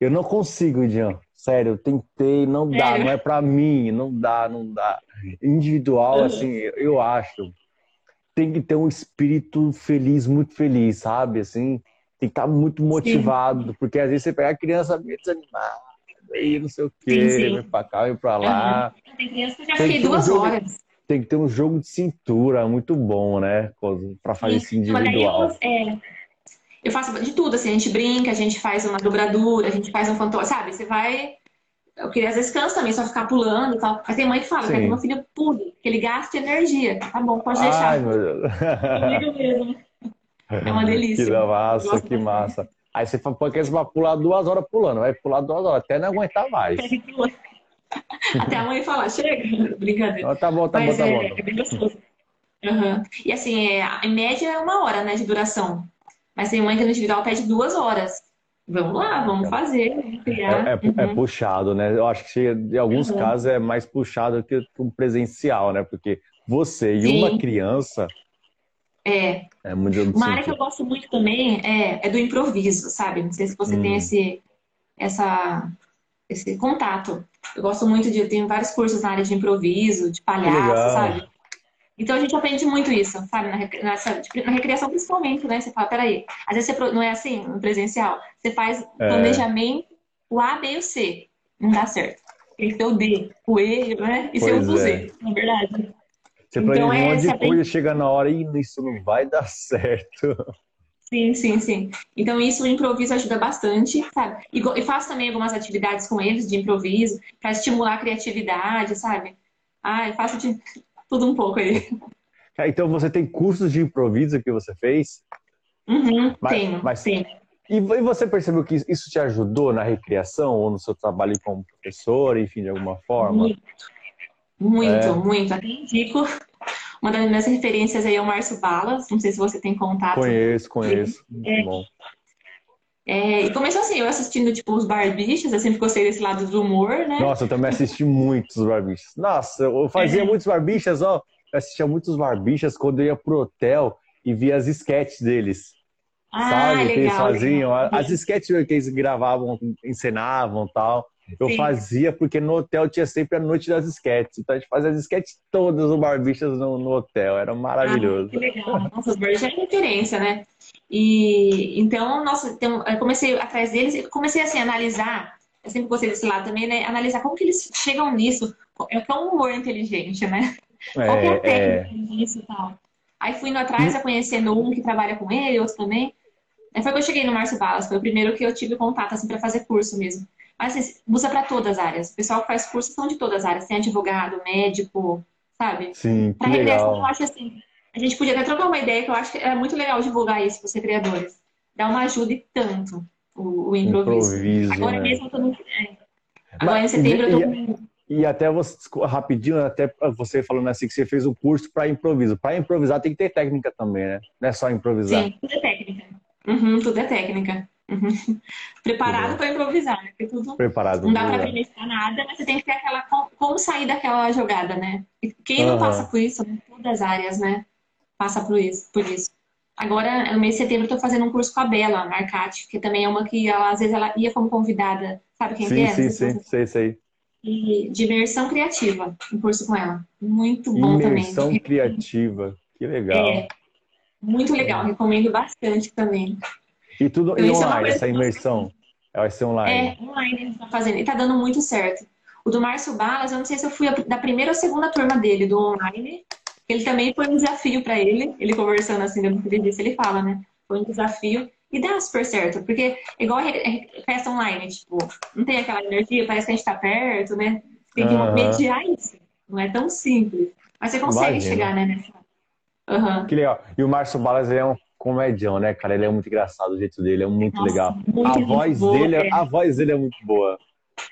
eu não consigo, Jean. Sério, eu tentei, não dá. Sério? Não é pra mim, não dá. Individual, assim, eu acho. Tem que ter um espírito feliz, muito feliz, sabe? Assim, tem que estar muito motivado. Sim. Porque às vezes você pega a criança meio desanimada. E não sei o que, vem pra cá, vem pra lá. Tem criança que eu já fiquei 2 horas. Tem que ter um jogo de cintura muito bom, né? Pra fazer esse individual. Eu faço de tudo, assim, a gente brinca, a gente faz uma dobradura, a gente faz um fantasma, sabe? Você vai... Eu queria às vezes cansa também, só ficar pulando e tal. Mas tem mãe que fala, quer que meu filho pule, que ele gaste energia. Tá bom, pode deixar. Ai, meu Deus. Comigo mesmo. É uma delícia. Que massa, que massa. Aí você fala, porque você vai pular 2 horas pulando, vai pular 2 horas, até não aguentar mais. Até a mãe falar, chega, brincadeira. Ah, tá bom. É bem gostoso. E assim, em média é 1 hora, né, de duração. Mas tem mãe que no individual pede 2 horas. Vamos lá, vamos fazer, vamos criar. É puxado, né? Eu acho que em alguns casos é mais puxado que o presencial, né? Porque você e uma criança... É muito uma área que eu gosto muito também é do improviso, sabe? Não sei se você tem esse contato. Eu gosto muito de... Eu tenho vários cursos na área de improviso, de palhaço, sabe? Então a gente aprende muito isso, sabe? Na recreação principalmente, né? Você fala, peraí, às vezes você, não é assim, no presencial. Você faz planejamento, o A, B e o C. Não dá certo. Tem que ter o D, o E, né? E seu do Z, na verdade. Você planeja um monte de coisa, chega na hora e isso não vai dar certo. Sim. Então isso, o improviso ajuda bastante, sabe? E faço também algumas atividades com eles de improviso, para estimular a criatividade, sabe? Ah, eu faço de tudo um pouco aí. Então você tem cursos de improviso que você fez? Tenho. E você percebeu que isso te ajudou na recreação ou no seu trabalho como professora, enfim, de alguma forma? Muito. Até indico. Uma das minhas referências aí é o Márcio Ballas. Não sei se você tem contato. Conheço. Muito bom. E começou assim, eu assistindo, tipo, os Barbixas. Eu sempre gostei desse lado do humor, né? Nossa, eu também assisti muitos Barbixas. Nossa, eu fazia muitos Barbixas, ó. Eu assistia muitos Barbixas quando eu ia pro hotel e via as sketches deles. Sabe? Legal. Que eles faziam. As sketches que eles gravavam, encenavam e tal. Eu fazia, porque no hotel tinha sempre a noite das esquetes. Então a gente fazia as esquetes todas, os Barbixas no hotel. Era maravilhoso. Que legal. Nossa, os Barbixas é referência, né? E então, nossa, eu comecei atrás deles e comecei assim, a analisar. Eu sempre gostei desse lado também, né? Analisar como que eles chegam nisso. É que é um humor inteligente, né? Qual que é a técnica nisso e tal. Aí fui indo atrás, conhecendo um que trabalha com ele, outro também. Aí foi que eu cheguei no Márcio Ballas. Foi o primeiro que eu tive contato, assim, pra fazer curso mesmo. Mas assim, usa para todas as áreas. O pessoal que faz curso são de todas as áreas. Tem advogado, médico, sabe? Sim, que pra regressão, legal. Eu acho assim, a gente podia até trocar uma ideia, que eu acho que é muito legal divulgar isso para os criadores. Dá uma ajuda e tanto o improviso. Agora, né? Mesmo todo mundo... Agora em setembro eu tô com... E até você, rapidinho, até você falando assim, que você fez um curso para improviso. Para improvisar tem que ter técnica também, né? Não é só improvisar. Sim, tudo é técnica. Tudo é técnica. Preparado para improvisar, né? Porque tudo não dá para prever nada, mas você tem que ter aquela como sair daquela jogada, né? E quem não passa por isso, todas as áreas, né? Passa por isso. Agora, no mês de setembro, eu tô fazendo um curso com a Bela Marcati, que também é uma que ela, às vezes ela ia como convidada, sabe quem é? Sim, sei. E de imersão criativa, um curso com ela. Muito bom também. Imersão criativa, que legal. Muito legal, recomendo bastante também. E tudo e online, essa imersão. Vai ser online. É, online eles estão fazendo. E tá dando muito certo. O do Márcio Ballas, eu não sei se eu fui da primeira ou segunda turma dele, do online. Ele também foi um desafio para ele. Ele conversando assim, dentro do entrevista, ele fala, né? Foi um desafio. E dá super certo. Porque é igual festa online, tipo, não tem aquela energia, parece que a gente tá perto, né? Tem que mediar isso. Não é tão simples. Mas você consegue chegar, né? Que legal. E o Márcio Ballas é um comedião, né, cara? Ele é muito engraçado, o jeito dele é muito legal. Muito a voz dele é muito boa.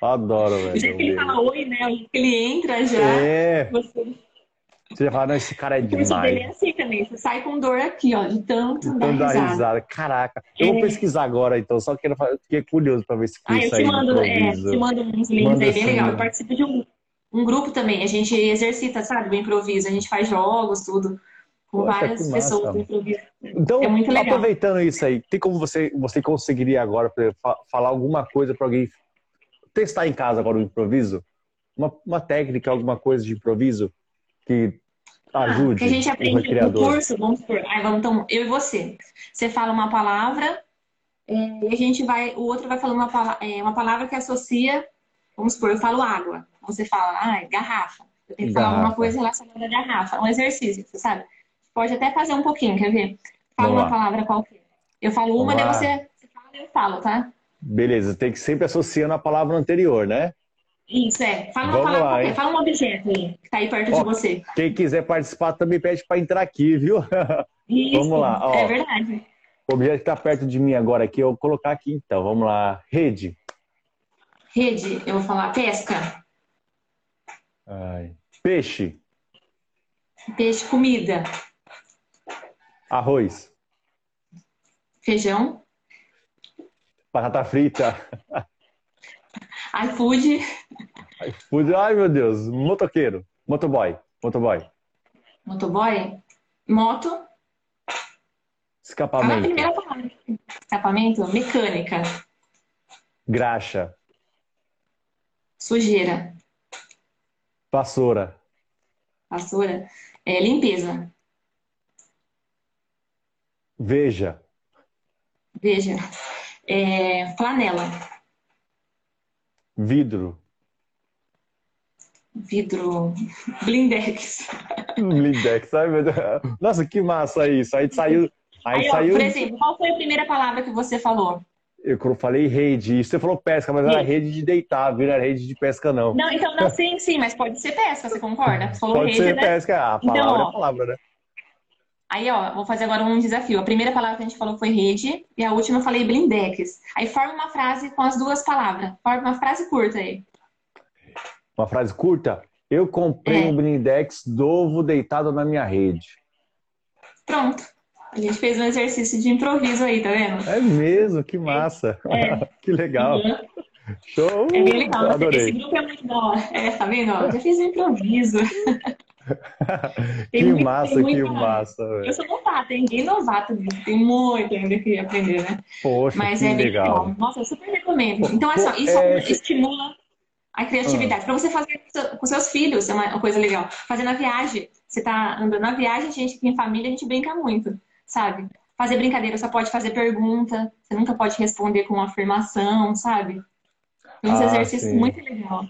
Adoro, velho. Já que ele fala oi, né? Ele entra já. É. Você já fala, não, esse cara é demais. O dele é assim também. Você sai com dor aqui, ó, de tanto dar risada. Caraca. Eu vou pesquisar agora, então. Só que eu fiquei curioso pra ver se foi isso aí. Eu te mando uns links aí, bem legal. Eu participo de um grupo também. A gente exercita, sabe, o improviso. A gente faz jogos, tudo. Com várias pessoas do improviso. Então, é muito legal. Aproveitando isso aí, tem como você conseguiria agora falar alguma coisa pra alguém testar em casa agora o improviso? Uma técnica, alguma coisa de improviso que ajude? Que a gente aprende no curso, vamos supor. Então, eu e você. Você fala uma palavra e a gente vai... O outro vai falando uma palavra que associa... Vamos supor, eu falo água. Você fala, garrafa. Eu tenho que falar alguma coisa relacionada à garrafa. Um exercício, você sabe? Pode até fazer um pouquinho, quer ver? Fala uma palavra qualquer. Eu falo uma, daí você fala e eu falo, tá? Beleza, tem que sempre associando a palavra anterior, né? Isso, Fala uma palavra qualquer, fala um objeto aí, que tá aí perto de você. Quem quiser participar também pede pra entrar aqui, viu? Isso, vamos lá. É verdade. O objeto que tá perto de mim agora aqui, eu vou colocar aqui então, vamos lá. Rede. Rede, eu vou falar pesca. Peixe. Peixe, comida. Arroz. Feijão. Batata frita. iFood. iFood, ai meu Deus. Motoqueiro. Motoboy. Moto. Escapamento. Primeira palavra. Escapamento. Mecânica. Graxa. Sujeira. Vassoura. Limpeza. Veja. Flanela. Vidro. Blindex, sabe? Nossa, que massa isso. Aí saiu. Por exemplo, qual foi a primeira palavra que você falou? Eu falei rede. Você falou pesca, mas era rede de deitar, vira rede de pesca, não. Não, então não, sim, mas pode ser pesca, você concorda? Você falou pode rede, ser né? Pesca, a palavra então, é a palavra, né? Aí, vou fazer agora um desafio. A primeira palavra que a gente falou foi rede e a última eu falei blindex. Aí forma uma frase com as duas palavras. Forma uma frase curta aí. Uma frase curta? Eu comprei um blindex novo deitado na minha rede. Pronto. A gente fez um exercício de improviso aí, tá vendo? É mesmo, que massa. Que legal. Uhum. Show! É bem legal, adorei. Esse grupo é muito bom. Tá vendo? Eu já fiz um improviso. Que massa. Eu sou novata, ninguém novato nisso. Tem muito ainda que aprender, né? Poxa, mas que legal. Bem, nossa, eu super recomendo. Então, isso estimula a criatividade. Pra você fazer com seus filhos, é uma coisa legal. Fazer na viagem. Você tá andando na viagem, a gente aqui em família, a gente brinca muito, sabe? Fazer brincadeira, só pode fazer pergunta. Você nunca pode responder com uma afirmação, sabe? Então, esse exercício muito legal.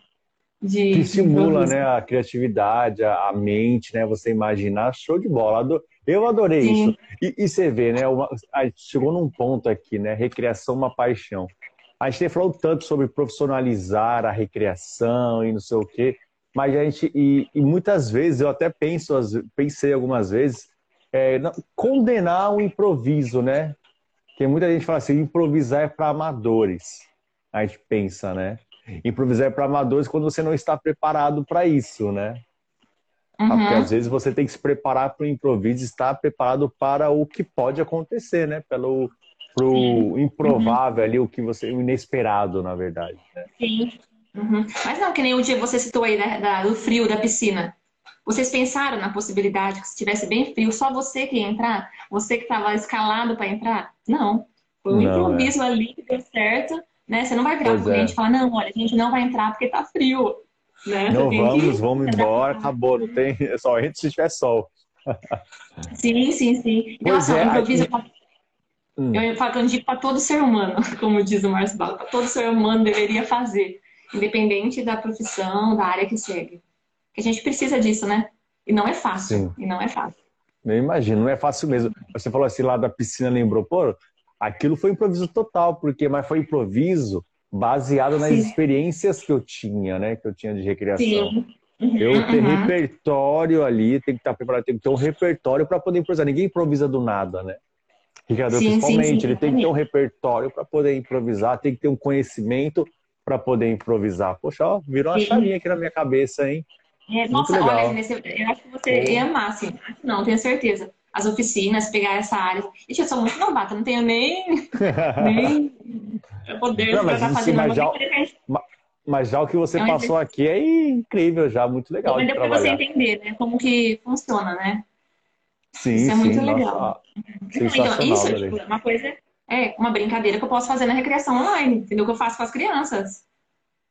Que estimula, né, a criatividade, a mente, né? Você imaginar, show de bola. Eu adorei isso. E você vê, né? Chegou num ponto aqui, né? Recreação, uma paixão. A gente falou tanto sobre profissionalizar a recreação e não sei o quê, mas a gente... E muitas vezes, eu até pensei algumas vezes, condenar o improviso, né? Porque muita gente fala assim, improvisar é para amadores. A gente pensa, né? Improvisar é para amadores quando você não está preparado para isso, né? Uhum. Porque às vezes você tem que se preparar para o improviso, estar preparado para o que pode acontecer, né? Pro improvável ali, o inesperado, na verdade. Né? Sim. Uhum. Mas não, que nem o dia você citou aí do frio da piscina. Vocês pensaram na possibilidade que se estivesse bem frio, só você que ia entrar? Você que estava escalado para entrar? Não. Foi um improviso ali que deu certo. Né? Você não vai virar o cliente e falar, não, olha, a gente não vai entrar porque tá frio. Né? Não, vamos embora, acabou, não tem. Só entra se tiver sol. Sim. Então, assim, o improviso. Eu indico para todo ser humano, como diz o Márcio Ballas, para todo ser humano deveria fazer, independente da profissão, da área que segue. Porque a gente precisa disso, né? E não é fácil. Sim. E não é fácil. Eu imagino, não é fácil mesmo. Você falou assim lá da piscina, lembrou? Pô, aquilo foi improviso total, mas foi improviso baseado nas experiências que eu tinha, né? Que eu tinha de recreação. Sim. Eu ter repertório ali, tem que estar preparado, tem que ter um repertório para poder improvisar. Ninguém improvisa do nada, né? Ricardo, principalmente, ele tem que ter um repertório para poder improvisar, tem que ter um conhecimento para poder improvisar. Poxa, ó, virou uma chavinha aqui na minha cabeça, hein? É, nossa, olha, eu acho que você ia amar, assim. Não, tenho certeza. As oficinas, pegar essa área. Ixi, eu sou muito novata, não tenho nem poder para estar fazendo uma diferença. Mas já o que você passou aqui é incrível, já, muito legal. Mas deu para você entender, né? Como que funciona, né? Sim, isso é muito legal. Nossa, então, isso é tipo, uma coisa, uma brincadeira que eu posso fazer na recreação online, entendeu? Que eu faço com as crianças.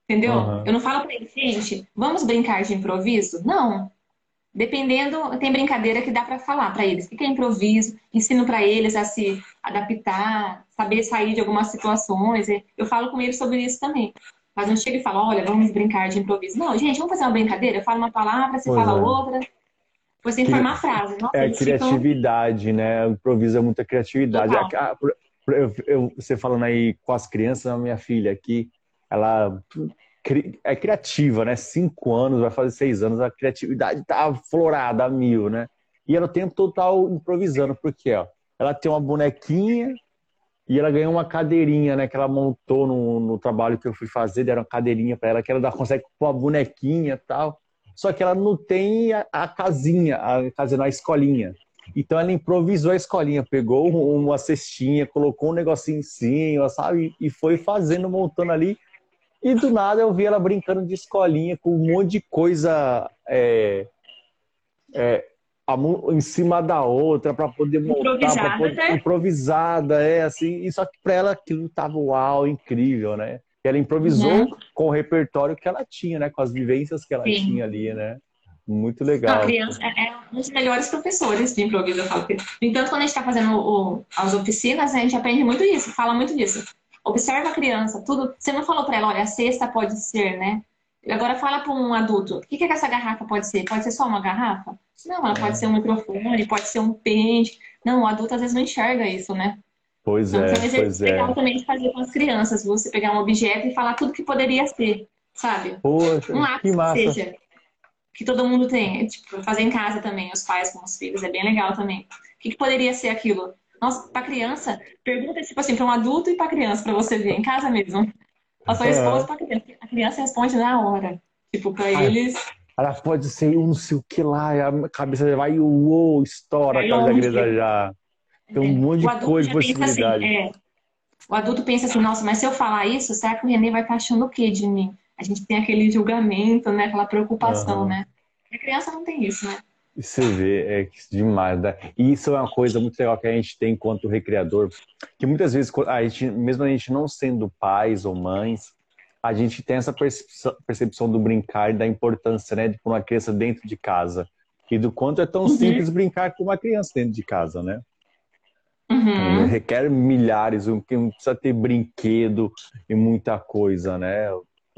Entendeu? Uhum. Eu não falo pra eles, gente, vamos brincar de improviso? Não. Dependendo, tem brincadeira que dá pra falar pra eles. O que é improviso? Ensino pra eles a se adaptar, saber sair de algumas situações. Eu falo com eles sobre isso também. Mas não chega e fala, olha, vamos brincar de improviso. Não, gente, vamos fazer uma brincadeira? Eu falo uma palavra, você fala outra. Depois tem que formar a frase. Nossa, é criatividade, né? Improviso é muita criatividade. Você falando aí com as crianças, a minha filha aqui, ela é criativa, né? 5 anos, vai fazer 6 anos, a criatividade tá florada a mil, né? E ela o tempo todo tá improvisando, porque ela tem uma bonequinha e ela ganhou uma cadeirinha, né? Que ela montou no trabalho que eu fui fazer, deram uma cadeirinha pra ela, que ela consegue pôr a bonequinha e tal. Só que ela não tem a casinha, a escolinha. Então ela improvisou a escolinha, pegou uma cestinha, colocou um negocinho em cima, sabe? E foi fazendo, montando ali. E do nada eu vi ela brincando de escolinha com um monte de coisa em cima da outra para poder montar, pra poder, né? Improvisada, assim. E só que para ela aquilo tava uau, incrível, né? E ela improvisou com o repertório que ela tinha, né? Com as vivências que ela tinha ali, né? Muito legal. Não, a criança é um dos melhores professores de improviso, eu falo. No entanto, quando a gente tá fazendo as oficinas, a gente aprende muito isso, fala muito disso. Observa a criança, tudo. Você não falou pra ela, olha, a cesta pode ser, né? Agora fala pra um adulto, o que é que essa garrafa pode ser? Pode ser só uma garrafa? Não, ela pode ser um microfone, pode ser um pente. Não, o adulto às vezes não enxerga isso, né? Pois então, pois é legal também de fazer com as crianças, você pegar um objeto e falar tudo que poderia ser, sabe? Poxa, um lápis que massa. Seja, que todo mundo tem. Tipo, fazer em casa também, os pais com os filhos, é bem legal também. O que poderia ser aquilo? Nossa, pra criança, pergunta tipo assim, pra um adulto e pra criança, pra você ver, em casa mesmo. A sua esposa pra criança. A criança responde na hora. Tipo, pra eles. Ela pode ser um não sei o que lá, a cabeça já vai uou, estoura a cabeça da igreja já. Tem um monte de coisa, possibilidade. Assim, o adulto pensa assim, nossa, mas se eu falar isso, será que o René vai estar achando o quê de mim? A gente tem aquele julgamento, né? Aquela preocupação, né? A criança não tem isso, né? Você vê, é demais, né? E isso é uma coisa muito legal que a gente tem enquanto recreador, que muitas vezes, mesmo a gente não sendo pais ou mães, a gente tem essa percepção do brincar e da importância, né, de uma criança dentro de casa. E do quanto é tão simples brincar com uma criança dentro de casa, né? Uhum. Requer milhares, porque não precisa ter brinquedo e muita coisa, né?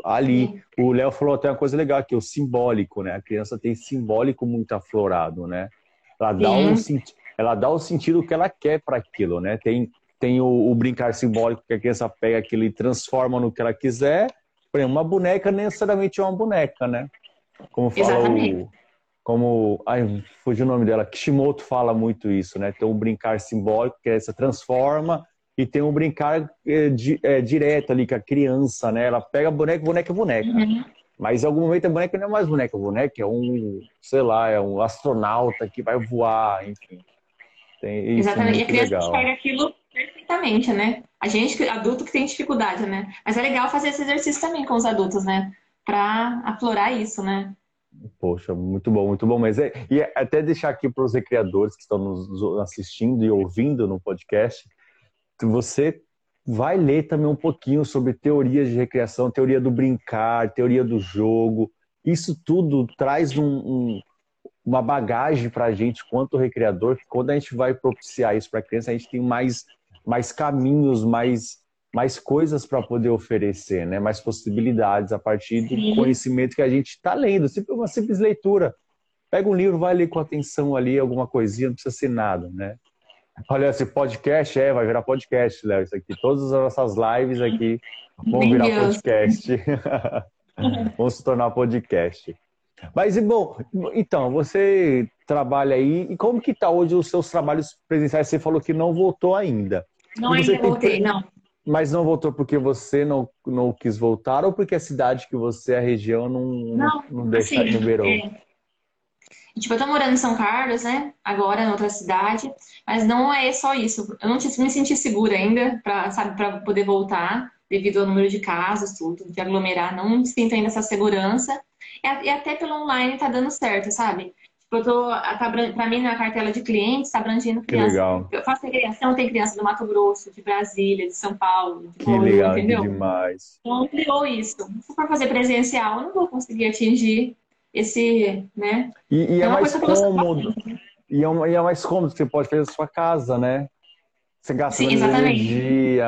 Ali, o Léo falou até uma coisa legal aqui, o simbólico, né? A criança tem simbólico muito aflorado, né? Ela dá o sentido que ela quer para aquilo, né? Tem o brincar simbólico, que a criança pega aquilo e transforma no que ela quiser. Por exemplo, uma boneca nem necessariamente é uma boneca, né? Como fala fugiu o nome dela, Kishimoto fala muito isso, né? Tem um brincar simbólico, que a criança transforma, e tem um brincar direto ali com a criança, né? Ela pega boneca. Uhum. Mas em algum momento a boneca não é mais boneca. A boneca é um astronauta que vai voar, enfim. Tem isso. Exatamente. E a criança enxerga aquilo perfeitamente, né? A gente, adulto, que tem dificuldade, né? Mas é legal fazer esse exercício também com os adultos, né? Pra aflorar isso, né? Poxa, muito bom, muito bom. Mas e até deixar aqui para os recreadores que estão nos assistindo e ouvindo no podcast, você vai ler também um pouquinho sobre teorias de recreação, teoria do brincar, teoria do jogo. Isso tudo traz uma bagagem para a gente, quanto recreador, que quando a gente vai propiciar isso para a criança, a gente tem mais mais caminhos, mais coisas para poder oferecer, né? Mais possibilidades a partir do conhecimento que a gente está lendo. Uma simples leitura. Pega um livro, vai ler com atenção ali, alguma coisinha, não precisa ser nada, né? Olha, esse podcast vai virar podcast, Léo, isso aqui. Todas as nossas lives aqui vão virar podcast. Vão se tornar podcast. Mas, bom, então, você trabalha aí, e como que tá hoje os seus trabalhos presenciais? Você falou que não voltou ainda. Não, ainda voltei, não. Mas não voltou porque você não quis voltar ou porque a cidade que você, a região, não deixa, assim, liberou? Tipo, eu tô morando em São Carlos, né? Agora, em outra cidade. Mas não é só isso. Eu não me senti segura ainda pra poder voltar, devido ao número de casos, tudo, de aglomerar. Não sinto ainda essa segurança. E até pelo online tá dando certo, sabe? Eu pra mim, na cartela de clientes, tá abrangindo criança. Que legal. Eu faço recreação, tem criança do Mato Grosso, de Brasília, de São Paulo, de Bauru, legal, entendeu? Que demais. Então, ampliou isso. Se for fazer presencial, eu não vou conseguir atingir esse, né? E é mais cômodo. E é mais cômodo, você pode fazer na sua casa, né? Você gasta menos energia,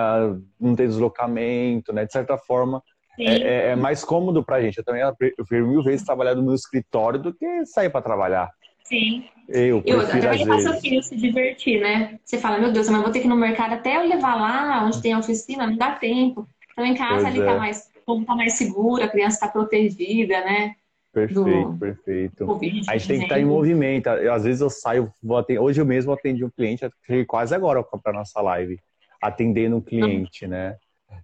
não tem deslocamento, né? De certa forma, é mais cômodo pra gente. Eu também prefiro 1000 vezes trabalhar no meu escritório do que sair pra trabalhar. Sim. Eu prefiro, às vezes. Faz seu filho se divertir, né? Você fala, meu Deus, mas vou ter que ir no mercado até eu levar lá, onde tem a oficina, não dá tempo. Então, em casa, tá mais seguro, a criança tá protegida, né? Perfeito. Covid, a gente tem que estar em movimento. Às vezes eu saio, hoje eu mesmo atendi um cliente, quase agora para nossa live, atendendo um cliente, né?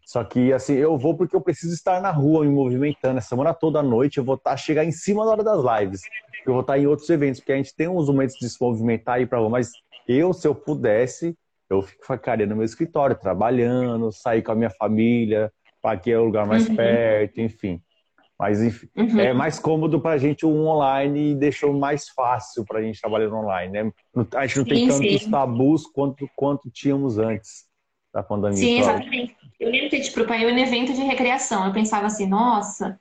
Só que assim, eu vou porque eu preciso estar na rua, me movimentando. A semana toda à noite eu vou chegar em cima da hora das lives. Eu vou estar em outros eventos, porque a gente tem uns momentos de se movimentar aí para rua. Mas se eu pudesse, eu ficaria no meu escritório, trabalhando, sair com a minha família, para que é o lugar mais perto, enfim. Mas, enfim, é mais cômodo pra gente o online e deixou mais fácil pra gente trabalhar online, né? A gente não tem tantos tabus quanto tínhamos antes da pandemia. Sim, exatamente. Eu lembro que, tipo, pra eu ir no evento de recreação, eu pensava assim, nossa,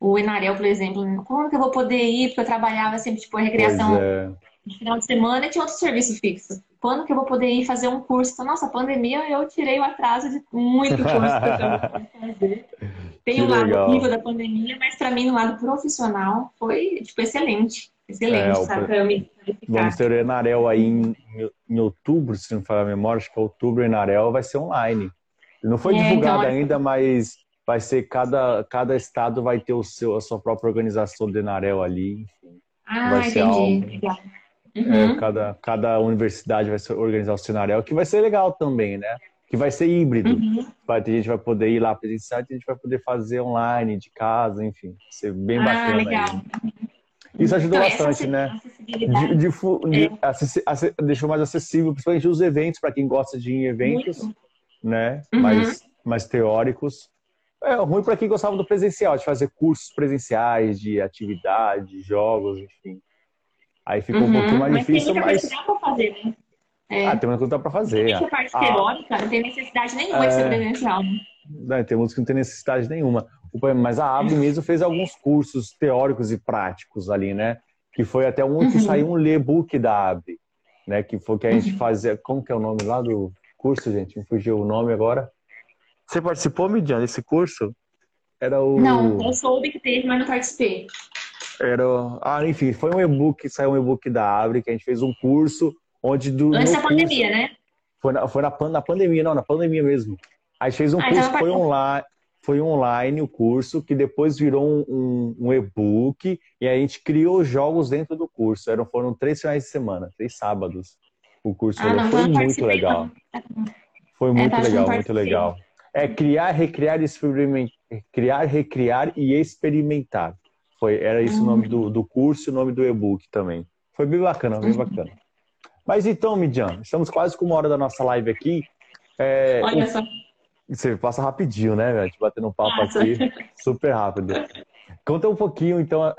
o Enarel, por exemplo, como que eu vou poder ir? Porque eu trabalhava sempre, tipo, a recreação no final de semana e tinha outro serviço fixo. Quando que eu vou poder ir fazer um curso? Então, nossa, a pandemia, eu tirei o atraso de muito curso que eu vou fazer. Tem o lado horrível da pandemia, mas para mim, no lado profissional, foi, tipo, excelente. Excelente, sabe? Pra eu me qualificar. Vamos ter o Enarel aí em outubro, se não falar a memória, acho que é outubro, o Enarel vai ser online. Não foi divulgado ainda, mas vai ser cada estado vai ter a sua própria organização do Enarel ali. Enfim. Ah, vai ser entendi. Legal. Cada universidade vai organizar o cenário, que vai ser legal também, né? Que vai ser híbrido. A gente vai poder ir lá presencial, a gente vai poder fazer online, de casa, enfim. Vai ser bem bacana. Legal. Isso ajudou bastante, né? Deixou mais acessível, principalmente os eventos, para quem gosta de ir em eventos, né? Mais teóricos. É ruim para quem gostava do presencial, de fazer cursos presenciais, de atividade, jogos, enfim. Aí ficou um pouquinho mais difícil, mas... Tem muita coisa que dá pra fazer, né? Tem muita coisa que dá pra fazer. Tem muita parte teórica, não tem necessidade nenhuma de ser presencial. Tem muitos que não tem necessidade nenhuma. Mas a Abre mesmo fez alguns cursos teóricos e práticos ali, né? Que foi até um que saiu um e-book da Abre, né? Que foi que a gente fazia... Como que é o nome lá do curso, gente? Me fugiu o nome agora. Você participou, Midian, desse curso? Não, eu soube que teve, mas não participei. Enfim, foi um e-book, saiu um e-book da Abre, que a gente fez um curso onde... Antes da pandemia, curso, né? Foi na pandemia, na pandemia mesmo. A gente fez um curso, então foi online o curso, que depois virou um e-book, e a gente criou jogos dentro do curso. Foram 3 finais de semana, 3 sábados. O curso foi muito legal. Foi muito legal, muito legal. É criar, recriar e experimentar. Era isso o nome do curso e o nome do e-book também. Foi bem bacana, bem bacana. Mas então, Midian, estamos quase com 1 hora da nossa live aqui. Olha só. Você passa rapidinho, né, velho? Batendo um papo aqui, super rápido. Conta um pouquinho, então,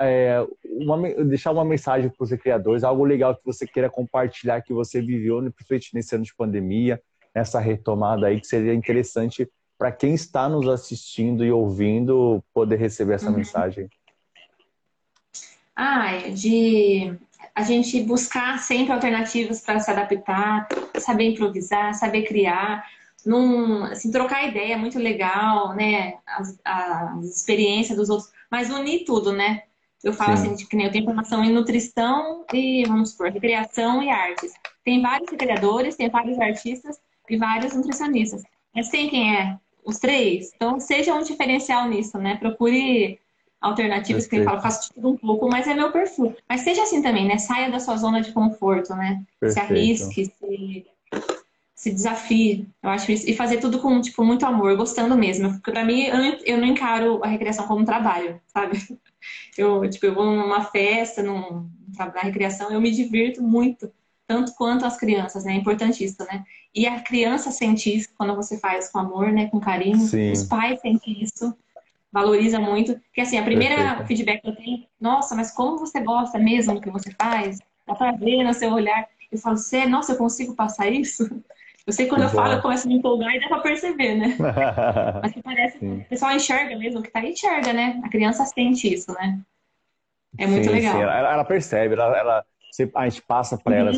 deixar uma mensagem para os criadores, algo legal que você queira compartilhar, que você viveu, principalmente nesse ano de pandemia, nessa retomada aí, que seria interessante para quem está nos assistindo e ouvindo poder receber essa mensagem. De a gente buscar sempre alternativas para se adaptar, saber improvisar, saber criar, assim, trocar ideia é muito legal, né? As experiências dos outros, mas unir tudo, né? Eu falo Sim. assim, que nem eu tenho formação em nutrição e, vamos supor, recreação e artes. Tem vários recreadores, tem vários artistas e vários nutricionistas. Mas tem quem é? Os três. Então, seja um diferencial nisso, né? Procure alternativas, que eu falo, faço de tudo um pouco, mas é meu perfil. Mas seja assim também, né? Saia da sua zona de conforto, né? Perfeito. Se arrisque, se desafie. Eu acho isso. E fazer tudo com, tipo, muito amor, gostando mesmo. Porque pra mim, eu não encaro a recreação como um trabalho, sabe? Eu vou numa festa, na recreação, eu me divirto muito, tanto quanto as crianças, né? É importante isso, né? E a criança sente isso quando você faz com amor, né? Com carinho. Sim. Os pais sentem isso, valoriza muito. Porque assim, a primeira feedback que eu tenho, nossa, mas como você gosta mesmo do que você faz? Dá pra ver no seu olhar. Eu falo, nossa, eu consigo passar isso? Eu sei que quando eu falo, eu começo a me empolgar e dá pra perceber, né? Mas que parece que o pessoal enxerga mesmo, que tá aí enxerga, né? A criança sente isso, né? É muito legal. Sim. Ela percebe, a gente passa pra ela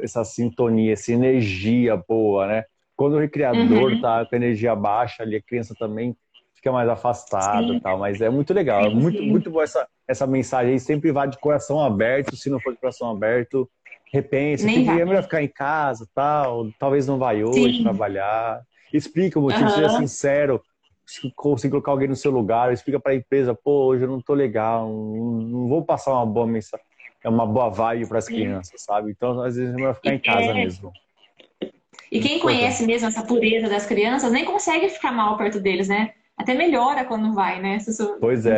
essa sintonia, essa energia boa, né? Quando o recreador tá com energia baixa ali, a criança também fica mais afastada e tal, mas é muito legal. Sim, é muito, muito boa essa mensagem aí, sempre vá de coração aberto, se não for de coração aberto, repensa, é melhor ficar em casa, tal, talvez não vai hoje trabalhar. Explica o motivo, seja sincero, se conseguir colocar alguém no seu lugar, explica para a empresa, hoje eu não tô legal, não vou passar uma boa mensagem, uma boa vibe para as crianças, sabe? Então, às vezes é melhor ficar em casa mesmo. E quem conhece mesmo essa pureza das crianças nem consegue ficar mal perto deles, né? Até melhora quando vai, né?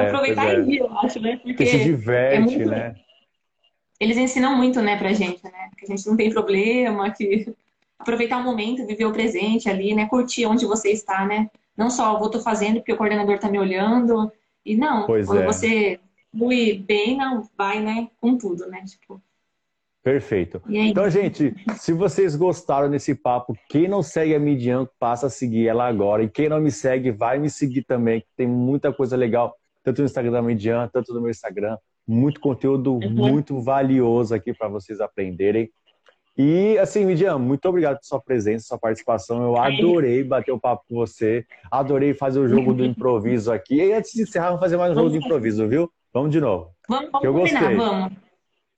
Aproveitar e ir, eu acho, né? Porque se diverte, né? Eles ensinam muito, né, pra gente, né? Que a gente não tem problema, que aproveitar o momento, viver o presente ali, né? Curtir onde você está, né? Não só eu tô fazendo porque o coordenador tá me olhando. E não, quando você flui bem, vai, né? Com tudo, né? Perfeito. Então, gente, se vocês gostaram desse papo, quem não segue a Midian, passa a seguir ela agora. E quem não me segue, vai me seguir também, que tem muita coisa legal, tanto no Instagram da Midian, tanto no meu Instagram. Muito conteúdo muito valioso aqui para vocês aprenderem. E, assim, Midian, muito obrigado pela sua presença, sua participação. Eu adorei bater o papo com você. Adorei fazer o jogo do improviso aqui. E antes de encerrar, vamos fazer mais um jogo do improviso, viu? Vamos de novo. Vamos eu combinar, gostei. Vamos.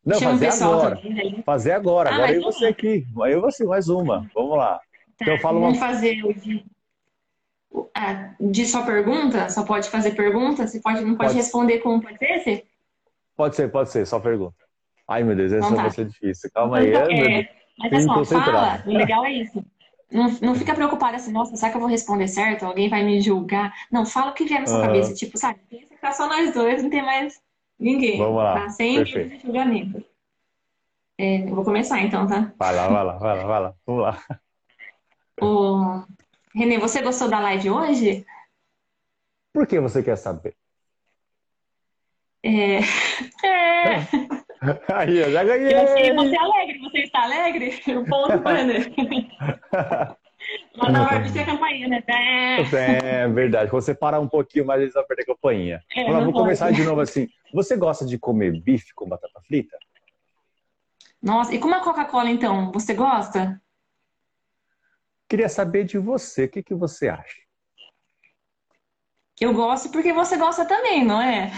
Não, fazer agora. Fazer agora. Agora eu e você aqui. Eu e você, mais uma. Vamos lá. Tá, então, eu falo vamos fazer de sua pergunta? Só pode fazer pergunta? Você não pode responder com certeza? Pode ser, só pergunta. Ai, meu Deus, essa vai ser difícil. Calma aí. Mas assim, fala, o legal é isso. Não fica preocupada assim, nossa, será que eu vou responder certo? Alguém vai me julgar? Não, fala o que vier na sua cabeça. Pensa que tá só nós dois, não tem mais ninguém. Vamos lá. Tá? Sem julgamento. Eu vou começar então, tá? Vai lá. Vamos lá. René, você gostou da live hoje? Por que você quer saber? Aí, eu já ganhei. Eu achei você alegre, você está alegre? O ponto para René. Lá na Barbixas tem a campainha, né? É verdade, quando você parar um pouquinho mais, eles vão perder a campainha. Vamos começar de novo assim. Você gosta de comer bife com batata frita? Nossa, e com uma Coca-Cola então? Você gosta? Queria saber de você, o que você acha? Eu gosto porque você gosta também, não é?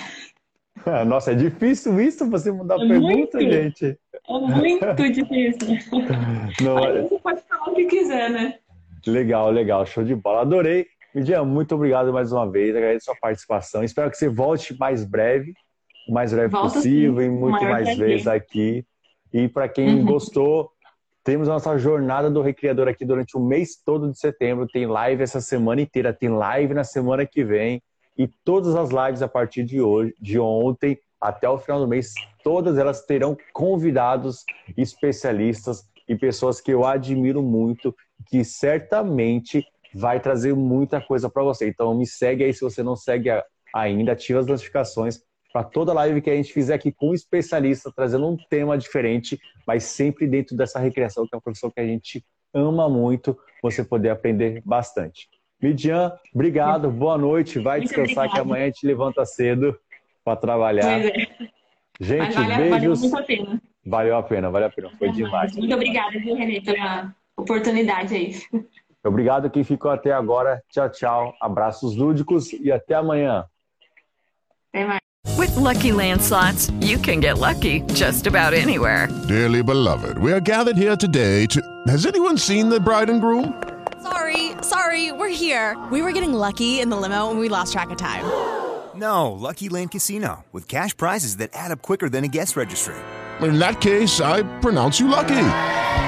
Nossa, é difícil isso, você mudar a pergunta, gente. É muito difícil. Aí você pode falar o que quiser, né? Legal, show de bola. Adorei. Midian, muito obrigado mais uma vez. Agradeço a sua participação. Espero que você volte o mais breve possível e muito mais vezes aqui. E para quem gostou, temos a nossa jornada do Recreador aqui durante o mês todo de setembro. Tem live essa semana inteira, tem live na semana que vem. E todas as lives a partir de hoje, de ontem até o final do mês, todas elas terão convidados, especialistas e pessoas que eu admiro muito, que certamente vai trazer muita coisa para você. Então me segue aí se você não segue ainda, ativa as notificações para toda live que a gente fizer aqui com um especialista, trazendo um tema diferente, mas sempre dentro dessa recreação, que é uma profissão que a gente ama muito, você poder aprender bastante. Midian, obrigado, boa noite, vai muito descansar obrigado. Que amanhã a gente levanta cedo para trabalhar. Gente, beijos. Valeu a pena, foi demais. Muito obrigada, viu, René, pela oportunidade aí. Obrigado quem ficou até agora. Tchau, tchau. Abraços lúdicos e até amanhã. Até mais. With Lucky Land Slots, you can get lucky just about anywhere. Dearly beloved, we are gathered here today to... Has anyone seen the bride and groom? Sorry, we're here. We were getting lucky in the limo and we lost track of time. No, Lucky Land Casino, with cash prizes that add up quicker than a guest registry. In that case, I pronounce you lucky.